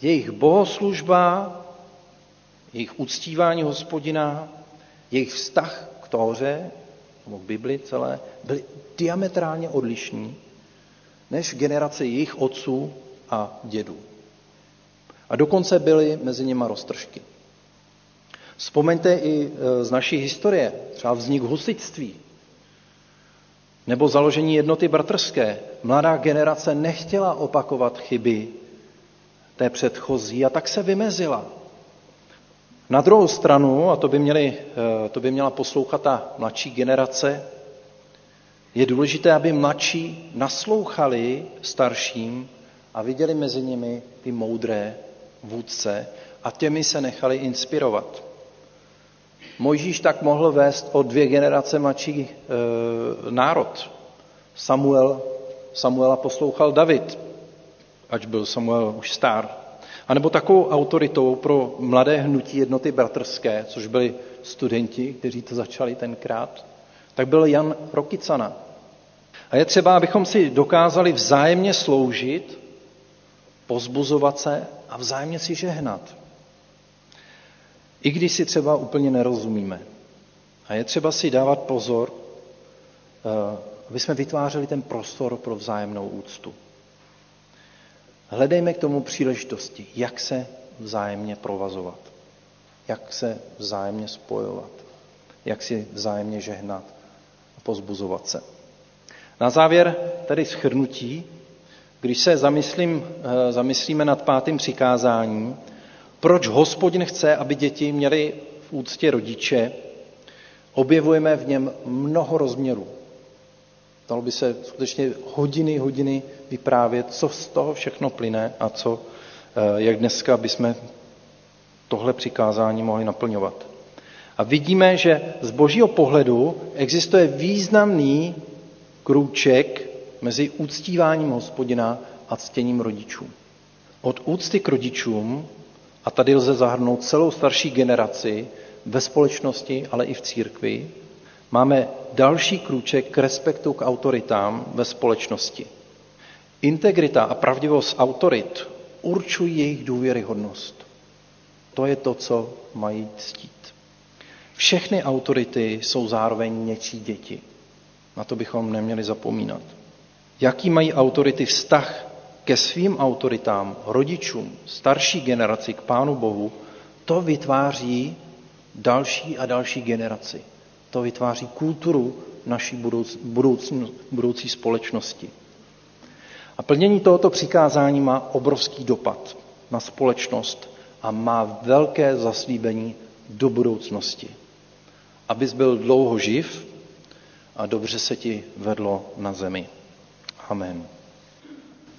Jejich bohoslužba, jejich uctívání Hospodina, jejich vztah k Tóře, nebo k Bibli celé, byly diametrálně odlišní než generace jejich otců a dědů. A dokonce byly mezi nimi roztržky. Vzpomeňte i z naší historie, třeba vznik husitství, nebo založení jednoty bratrské. Mladá generace nechtěla opakovat chyby té předchozí a tak se vymezila. Na druhou stranu, a to by měla poslouchat ta mladší generace, je důležité, aby mladší naslouchali starším a viděli mezi nimi ty moudré vůdce a těmi se nechali inspirovat. Mojžíš tak mohl vést o 2 generace mladší národ. Samuela poslouchal David, ač byl Samuel už star. A nebo takovou autoritou pro mladé hnutí jednoty bratrské, což byli studenti, kteří to začali tenkrát, tak byl Jan Rokicana. A je třeba, abychom si dokázali vzájemně sloužit, pozbuzovat se a vzájemně si žehnat. I když si třeba úplně nerozumíme. A je třeba si dávat pozor, aby jsme vytvářeli ten prostor pro vzájemnou úctu. Hledejme k tomu příležitosti, jak se vzájemně provazovat, jak se vzájemně spojovat, jak si vzájemně žehnat a pozbuzovat se. Na závěr tedy shrnutí, když se zamyslíme nad 5. přikázáním, proč Hospodin chce, aby děti měly v úctě rodiče, objevujeme v něm mnoho rozměrů. Dalo by se skutečně hodiny vyprávět, co z toho všechno plyne a jak dneska bychom tohle přikázání mohli naplňovat. A vidíme, že z Božího pohledu existuje významný krůček mezi uctíváním Hospodina a ctěním rodičů. Od úcty k rodičům, a tady lze zahrnout celou starší generaci ve společnosti, ale i v církvi, máme další krůček k respektu k autoritám ve společnosti. Integrita a pravdivost autorit určují jejich důvěryhodnost. To je to, co mají ctít. Všechny autority jsou zároveň něčí děti. Na to bychom neměli zapomínat. Jaký mají autority vztah ke svým autoritám, rodičům, starší generaci, k Pánu Bohu, to vytváří další a další generaci. To vytváří kulturu naší budoucí společnosti. A plnění tohoto přikázání má obrovský dopad na společnost a má velké zaslíbení do budoucnosti. Abys byl dlouho živ a dobře se ti vedlo na zemi. Amen.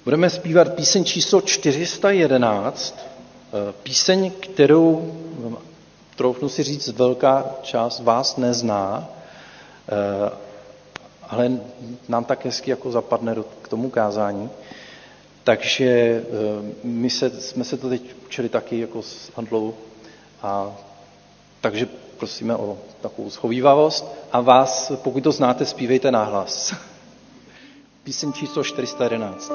Budeme zpívat píseň číslo 411, píseň, kterou, troufnu si říct, velká část vás nezná, ale nám tak hezky jako zapadne k tomu kázání. Takže jsme se to teď učili taky jako s Handlou. A takže prosíme o takovou schovívavost a vás, pokud to znáte, zpívejte nahlas. Píseň číslo 411.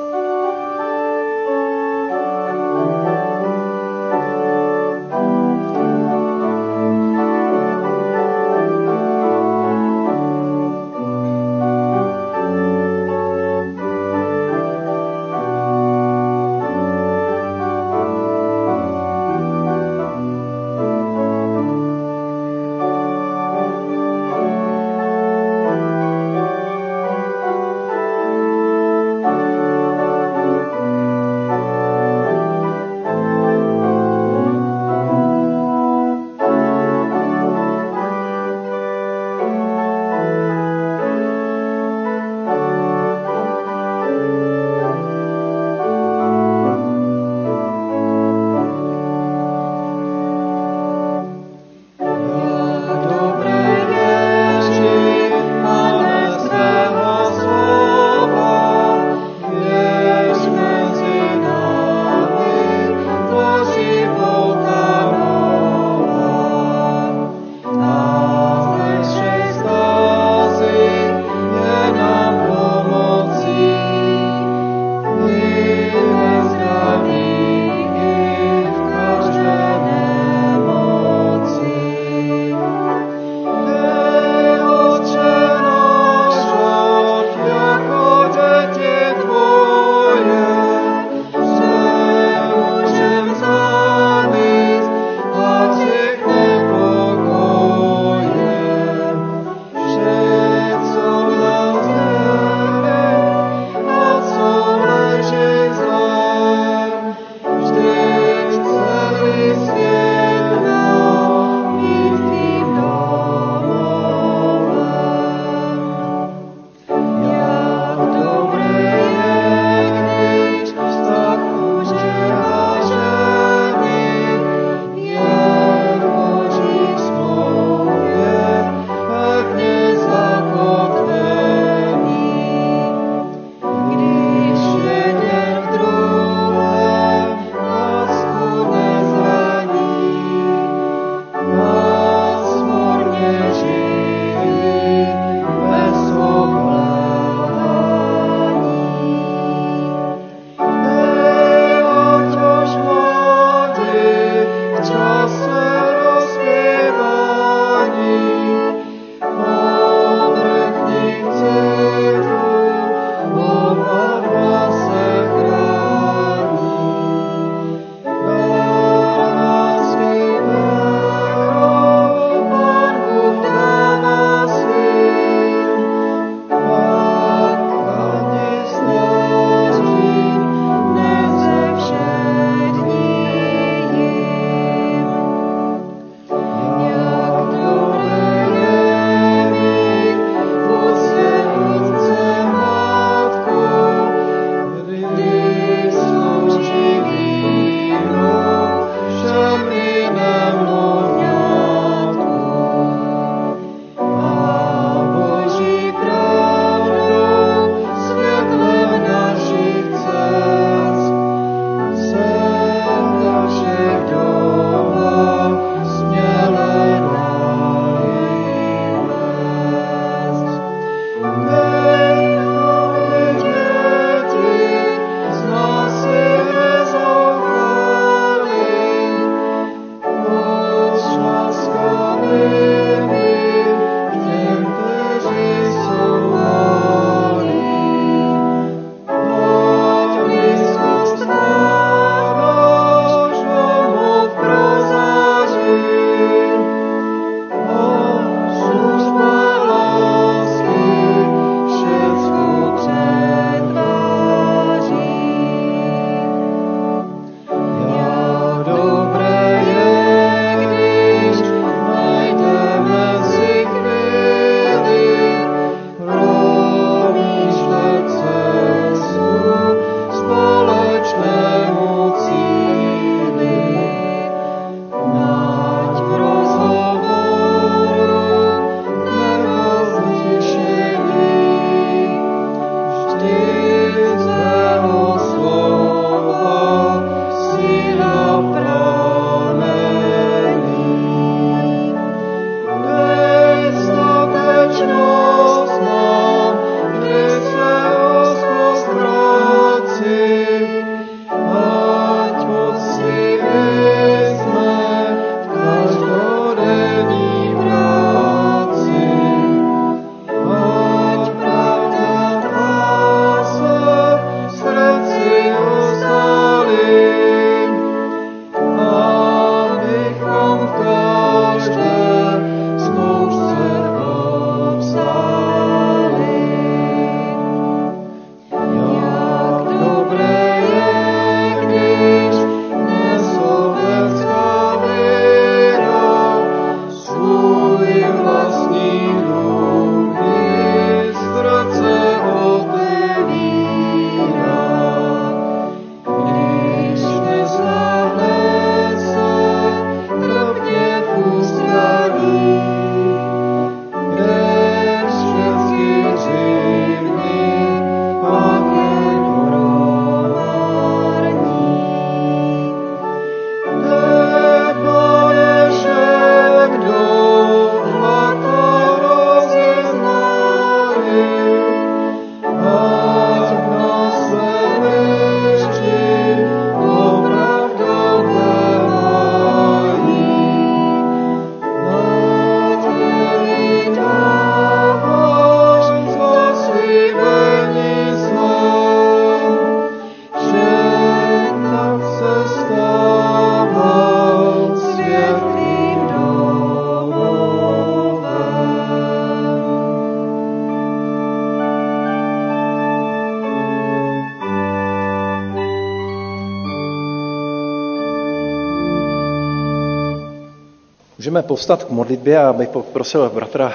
Můžeme povstat k modlitbě a bych poprosil bratra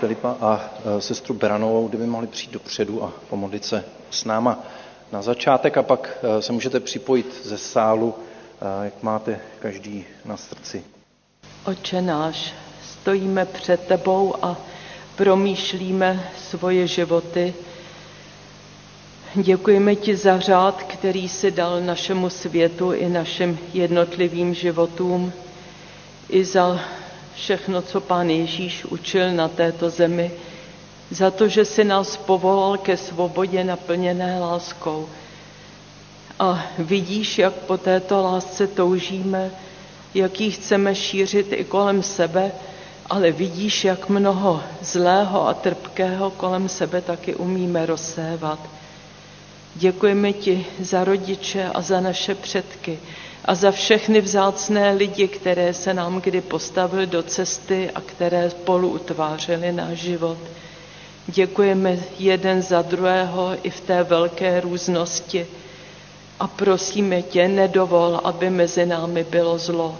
Filipa a sestru Branovou, kdyby mohli přijít dopředu a pomodlit se s náma na začátek a pak se můžete připojit ze sálu, jak máte každý na srdci. Otče náš, stojíme před tebou a promýšlíme svoje životy. Děkujeme ti za řád, který jsi dal našemu světu i našim jednotlivým životům, i za všechno, co Pán Ježíš učil na této zemi, za to, že jsi nás povolal ke svobodě naplněné láskou. A vidíš, jak po této lásce toužíme, jak ji chceme šířit i kolem sebe, ale vidíš, jak mnoho zlého a trpkého kolem sebe taky umíme rozsévat. Děkujeme ti za rodiče a za naše předky a za všechny vzácné lidi, které se nám kdy postavili do cesty a které spolu utvářely náš život. Děkujeme jeden za druhého i v té velké různosti a prosíme tě, nedovol, aby mezi námi bylo zlo.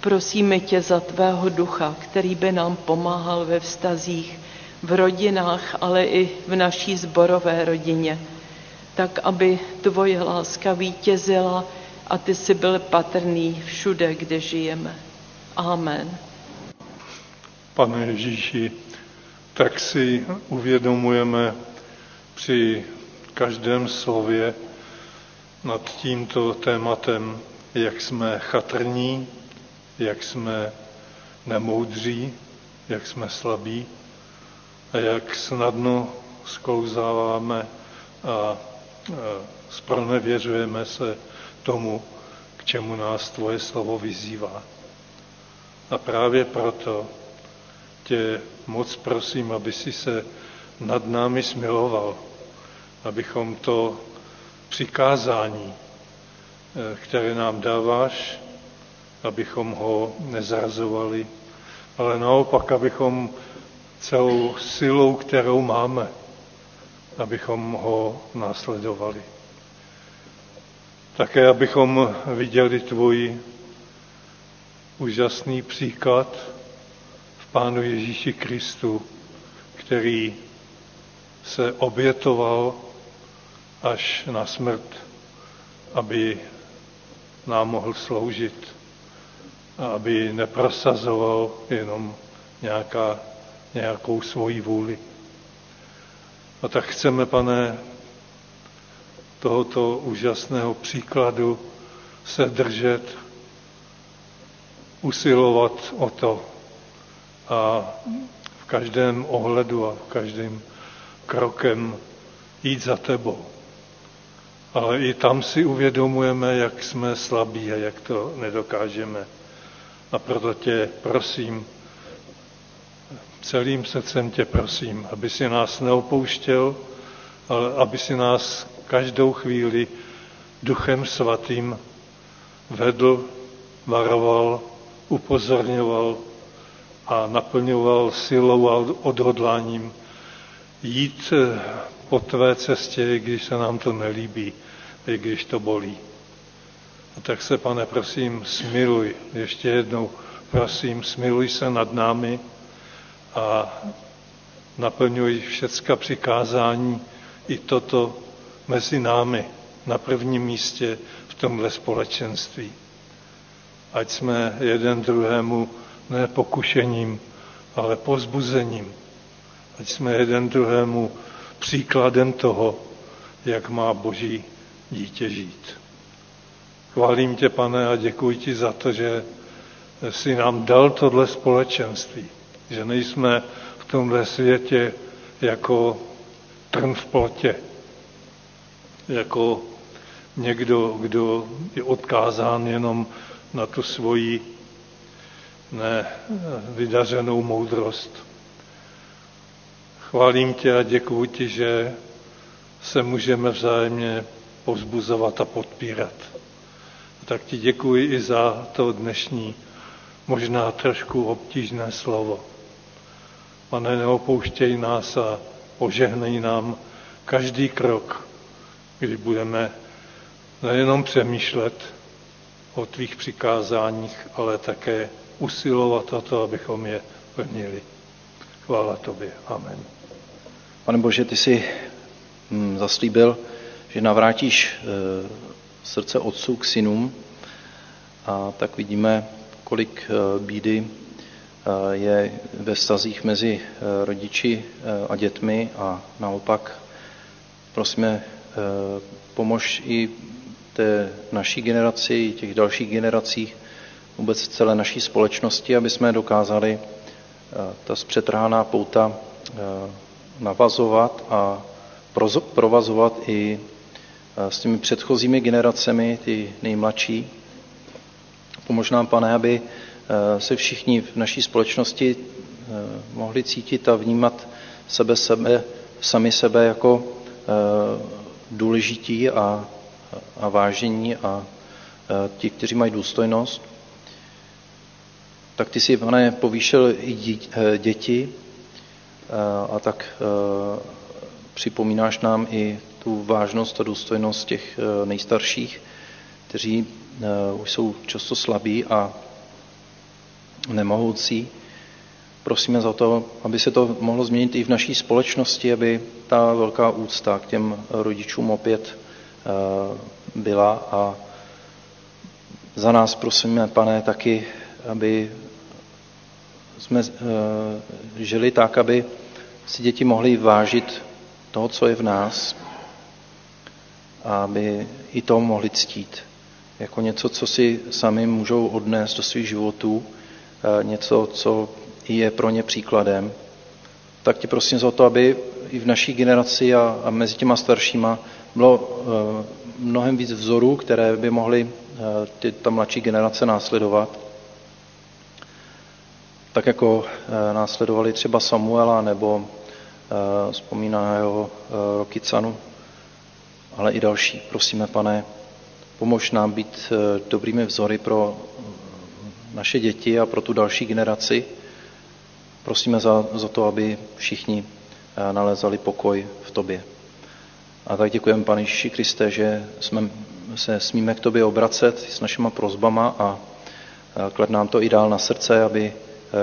Prosíme tě za tvého ducha, který by nám pomáhal ve vztazích, v rodinách, ale i v naší sborové rodině, tak aby tvoje láska vítězila a ty jsi byl patrný všude, kde žijeme. Amen. Pane Ježíši, tak si uvědomujeme při každém slově nad tímto tématem, jak jsme chatrní, jak jsme nemoudří, jak jsme slabí a jak snadno sklouzáváme a zpronevěřujeme se tomu, k čemu nás tvoje slovo vyzývá. A právě proto tě moc prosím, aby si se nad námi smiloval, abychom to přikázání, které nám dáváš, abychom ho nezrazovali, ale naopak, abychom celou silou, kterou máme, abychom ho následovali. Také abychom viděli tvůj úžasný příklad v Pánu Ježíši Kristu, který se obětoval až na smrt, aby nám mohl sloužit a aby neprosazoval jenom nějakou svoji vůli. A tak chceme, Pane, tohoto úžasného příkladu se držet, usilovat o to a v každém ohledu a každým krokem jít za tebou. Ale i tam si uvědomujeme, jak jsme slabí a jak to nedokážeme. A proto tě prosím, celým srdcem tě prosím, aby si nás neopouštěl, ale aby si nás každou chvíli Duchem Svatým vedl, varoval, upozorňoval a naplňoval silou a odhodláním jít po tvé cestě, i když se nám to nelíbí, i když to bolí. A tak se, Pane, prosím, smiluj, ještě jednou prosím, smiluj se nad námi a naplňuj všecka přikázání i toto mezi námi na prvním místě v tomhle společenství. Ať jsme jeden druhému ne pokušením, ale povzbuzením. Ať jsme jeden druhému příkladem toho, jak má Boží dítě žít. Chválím tě, Pane, a děkuji ti za to, že jsi nám dal tohle společenství. Že nejsme v tomhle světě jako trn v plotě, jako někdo, kdo je odkázán jenom na tu svoji nevydařenou moudrost. Chválím tě a děkuji ti, že se můžeme vzájemně povzbuzovat a podpírat. Tak ti děkuji i za to dnešní, možná trošku obtížné slovo. Pane, neopouštěj nás a požehnej nám každý krok, kdy budeme nejenom přemýšlet o tvých přikázáních, ale také usilovat o to, abychom je plnili. Chvála tobě. Amen. Pane Bože, ty jsi zaslíbil, že navrátíš srdce otců k synům, a tak vidíme, kolik bídy je ve vztazích mezi rodiči a dětmi, a naopak prosíme, pomož i té naší generaci, i těch dalších generacích, vůbec celé naší společnosti, aby jsme dokázali ta zpřetrhaná pouta navazovat a provazovat i s těmi předchozími generacemi, ty nejmladší. Pomož nám, Pane, aby se všichni v naší společnosti mohli cítit a vnímat sami sebe jako důležití a vážení a ti, kteří mají důstojnost. Tak ty jsi, Pane, povýšil i děti a tak připomínáš nám i tu vážnost a důstojnost těch nejstarších, kteří už jsou často slabí a nemohoucí. Prosíme za to, aby se to mohlo změnit i v naší společnosti, aby ta velká úcta k těm rodičům opět byla. A za nás prosíme, Pane, taky, aby jsme žili tak, aby si děti mohly vážit toho, co je v nás, a aby i to mohli ctít jako něco, co si sami můžou odnést do svých životů, něco, co je pro ně příkladem. Tak tě prosím za to, aby i v naší generaci a mezi těma staršíma bylo mnohem víc vzorů, které by mohly ta mladší generace následovat. Tak jako následovali třeba Samuela nebo vzpomínaného Rokicanu, ale i další. Prosíme, Pane, pomož nám být dobrými vzory pro naše děti a pro tu další generaci. Prosíme za to, aby všichni nalezali pokoj v tobě. A tak děkujeme, Pane Ježíši Kriste, že se smíme k tobě obracet s našima prosbama, a klad nám to i dál na srdce, aby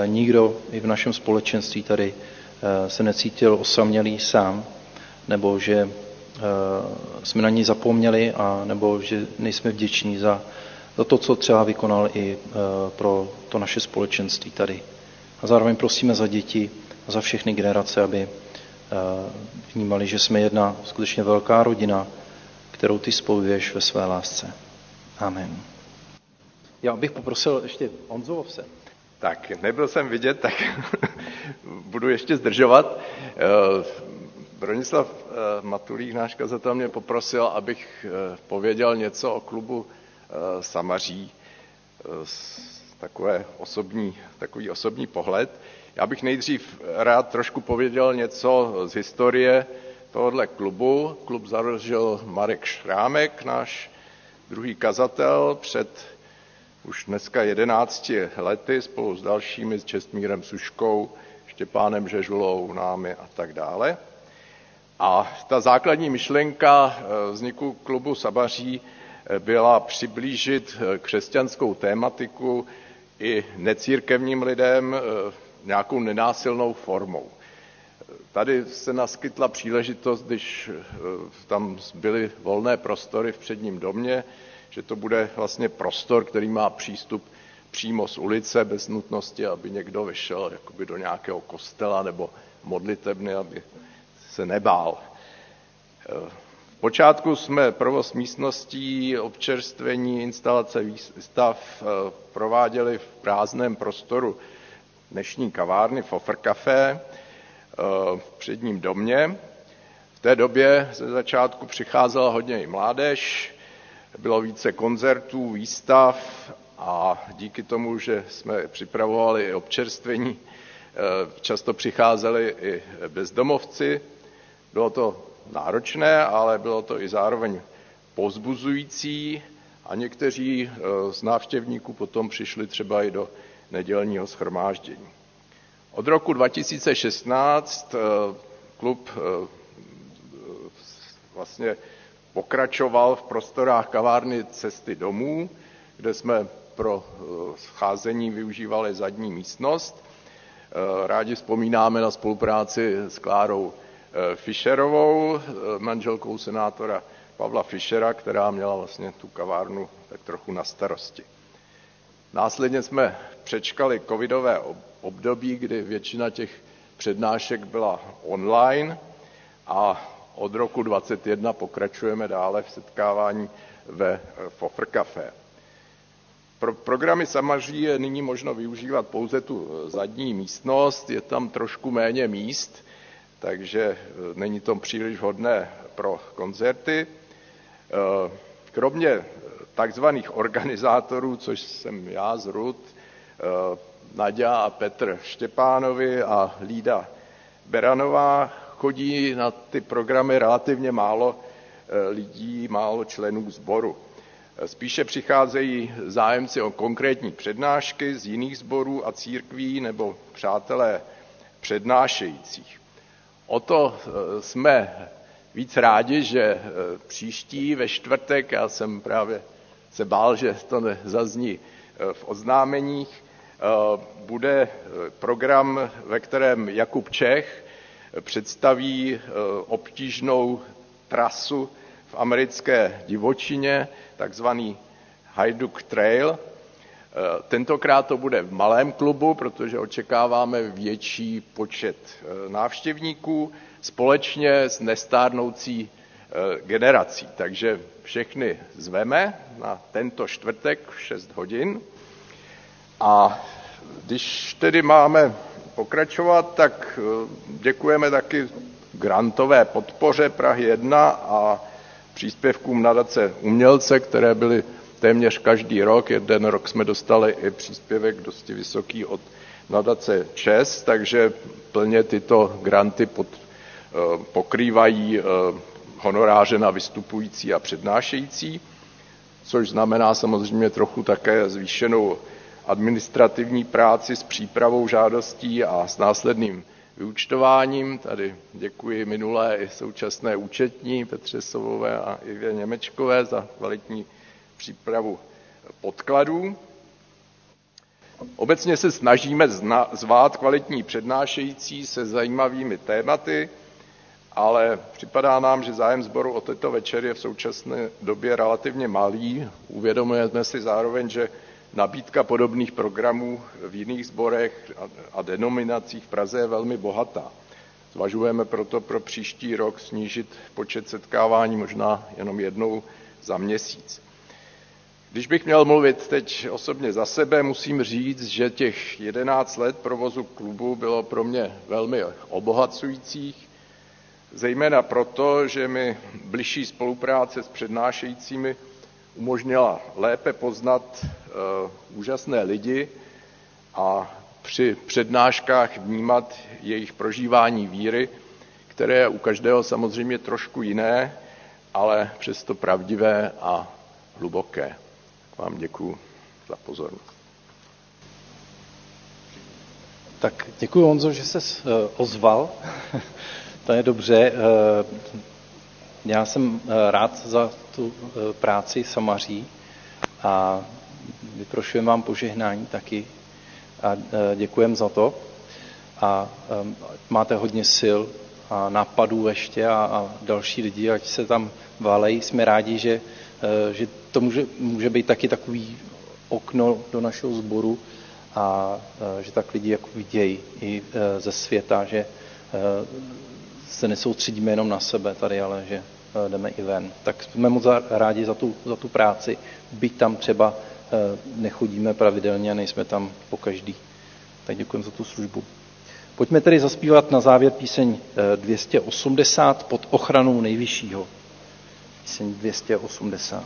nikdo i v našem společenství tady se necítil osamělý sám, nebo že jsme na ní zapomněli, a nebo že nejsme vděční za to, co třeba vykonal i pro to naše společenství tady. A zároveň prosíme za děti a za všechny generace, aby vnímali, že jsme jedna skutečně velká rodina, kterou ty spojuješ ve své lásce. Amen. Já bych poprosil ještě Honzovce. Tak, nebyl jsem vidět, tak budu ještě zdržovat. Bronislav Matulík, náš kazatel, mě poprosil, abych pověděl něco o klubu Samaří, takový osobní pohled. Já bych nejdřív rád trošku pověděl něco z historie tohohle klubu. Klub založil Marek Šrámek, náš druhý kazatel, před už dneska 11 lety spolu s dalšími, s Čestmírem Suškou, Štěpánem Žežulou, námi a tak dále. A ta základní myšlenka vzniku klubu Samaří byla přiblížit křesťanskou tématiku i necírkevním lidem nějakou nenásilnou formou. Tady se naskytla příležitost, když tam byly volné prostory v předním domě, že to bude vlastně prostor, který má přístup přímo z ulice, bez nutnosti, aby někdo vyšel jakoby do nějakého kostela nebo modlitebny, aby se nebál. V počátku jsme provoz místností, občerstvení, instalace výstav prováděli v prázdném prostoru dnešní kavárny Fofr Café v předním domě. V té době ze začátku přicházela hodně i mládež, bylo více koncertů, výstav, a díky tomu, že jsme připravovali i občerstvení, často přicházeli i bezdomovci. Bylo to náročné, ale bylo to i zároveň povzbuzující, a někteří z návštěvníků potom přišli třeba i do nedělního shromáždění. Od roku 2016 klub vlastně pokračoval v prostorách kavárny Cesty domů, kde jsme pro scházení využívali zadní místnost. Rádi vzpomínáme na spolupráci s Klárou Fischerovou, manželkou senátora Pavla Fischera, která měla vlastně tu kavárnu tak trochu na starosti. Následně jsme přečkali covidové období, kdy většina těch přednášek byla online a od roku 2021 pokračujeme dále v setkávání ve Fofr Café. Pro programy samaří je nyní možno využívat pouze tu zadní místnost, je tam trošku méně míst, takže není to příliš hodné pro koncerty. Kromě takzvaných organizátorů, což jsem já z Rud, Naďa a Petr Štěpánovi a Lída Beranová, chodí na ty programy relativně málo lidí, málo členů sboru. Spíše přicházejí zájemci o konkrétní přednášky z jiných sborů a církví nebo přátelé přednášejících. O to jsme víc rádi, že příští ve čtvrtek, já jsem právě se bál, že to nezazní v oznámeních, bude program, ve kterém Jakub Čech představí obtížnou trasu v americké divočině, takzvaný Hajduk Trail. Tentokrát to bude v malém klubu, protože očekáváme větší počet návštěvníků společně s nestárnoucí generací. Takže všechny zveme na tento čtvrtek v 6 hodin. A když tedy máme pokračovat, tak děkujeme taky grantové podpoře Prahy 1 a příspěvkům nadace Umělce, které byly téměř každý rok. Jeden rok jsme dostali i příspěvek dosti vysoký od nadace ČES, takže plně tyto granty pokrývají honoráře na vystupující a přednášející, což znamená samozřejmě trochu také zvýšenou administrativní práci s přípravou žádostí a s následným vyúčtováním. Tady děkuji minulé i současné účetní Petře Sovové a Ivě Němečkové za kvalitní přípravu podkladů. Obecně se snažíme zvát kvalitní přednášející se zajímavými tématy, ale připadá nám, že zájem sboru o této večer je v současné době relativně malý. Uvědomujeme si zároveň, že nabídka podobných programů v jiných sborech a denominacích v Praze je velmi bohatá. Zvažujeme proto pro příští rok snížit počet setkávání možná jenom jednou za měsíc. Když bych měl mluvit teď osobně za sebe, musím říct, že těch 11 let provozu klubu bylo pro mě velmi obohacujících, zejména proto, že mi bližší spolupráce s přednášejícími umožnila lépe poznat úžasné lidi a při přednáškách vnímat jejich prožívání víry, které je u každého samozřejmě trošku jiné, ale přesto pravdivé a hluboké. Vám děkuji za pozornost. Tak děkuji, Honzo, že ses ozval. To je dobře. Já jsem rád za tu práci samaří a vyprošujem vám požehnání taky a děkujem za to. A máte hodně sil a nápadů ještě a další lidi, ať se tam válejí. Jsme rádi, že to může být taky takový okno do našeho sboru a že tak lidi jako vidějí i ze světa, že se nesoustředíme jenom na sebe tady, ale že jdeme i ven. Tak jsme moc rádi za tu práci, byť tam třeba nechodíme pravidelně a nejsme tam pokaždý. Tak děkujeme za tu službu. Pojďme tedy zazpívat na závěr píseň 280 Pod ochranou nejvyššího. Píseň 280.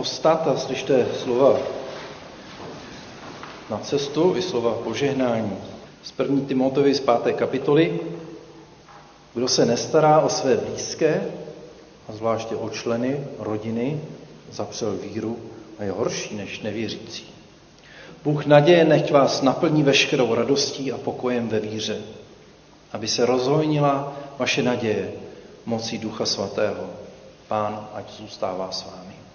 povstat a slyšte slova na cestu i slova požehnání. Z 1. Timoteovi z 5. kapitoly. Kdo se nestará o své blízké, a zvláště o členy rodiny, zapřel víru a je horší než nevěřící. Bůh naděje nechť vás naplní veškerou radostí a pokojem ve víře, aby se rozhojnila vaše naděje mocí Ducha Svatého. Pán ať zůstává s vámi.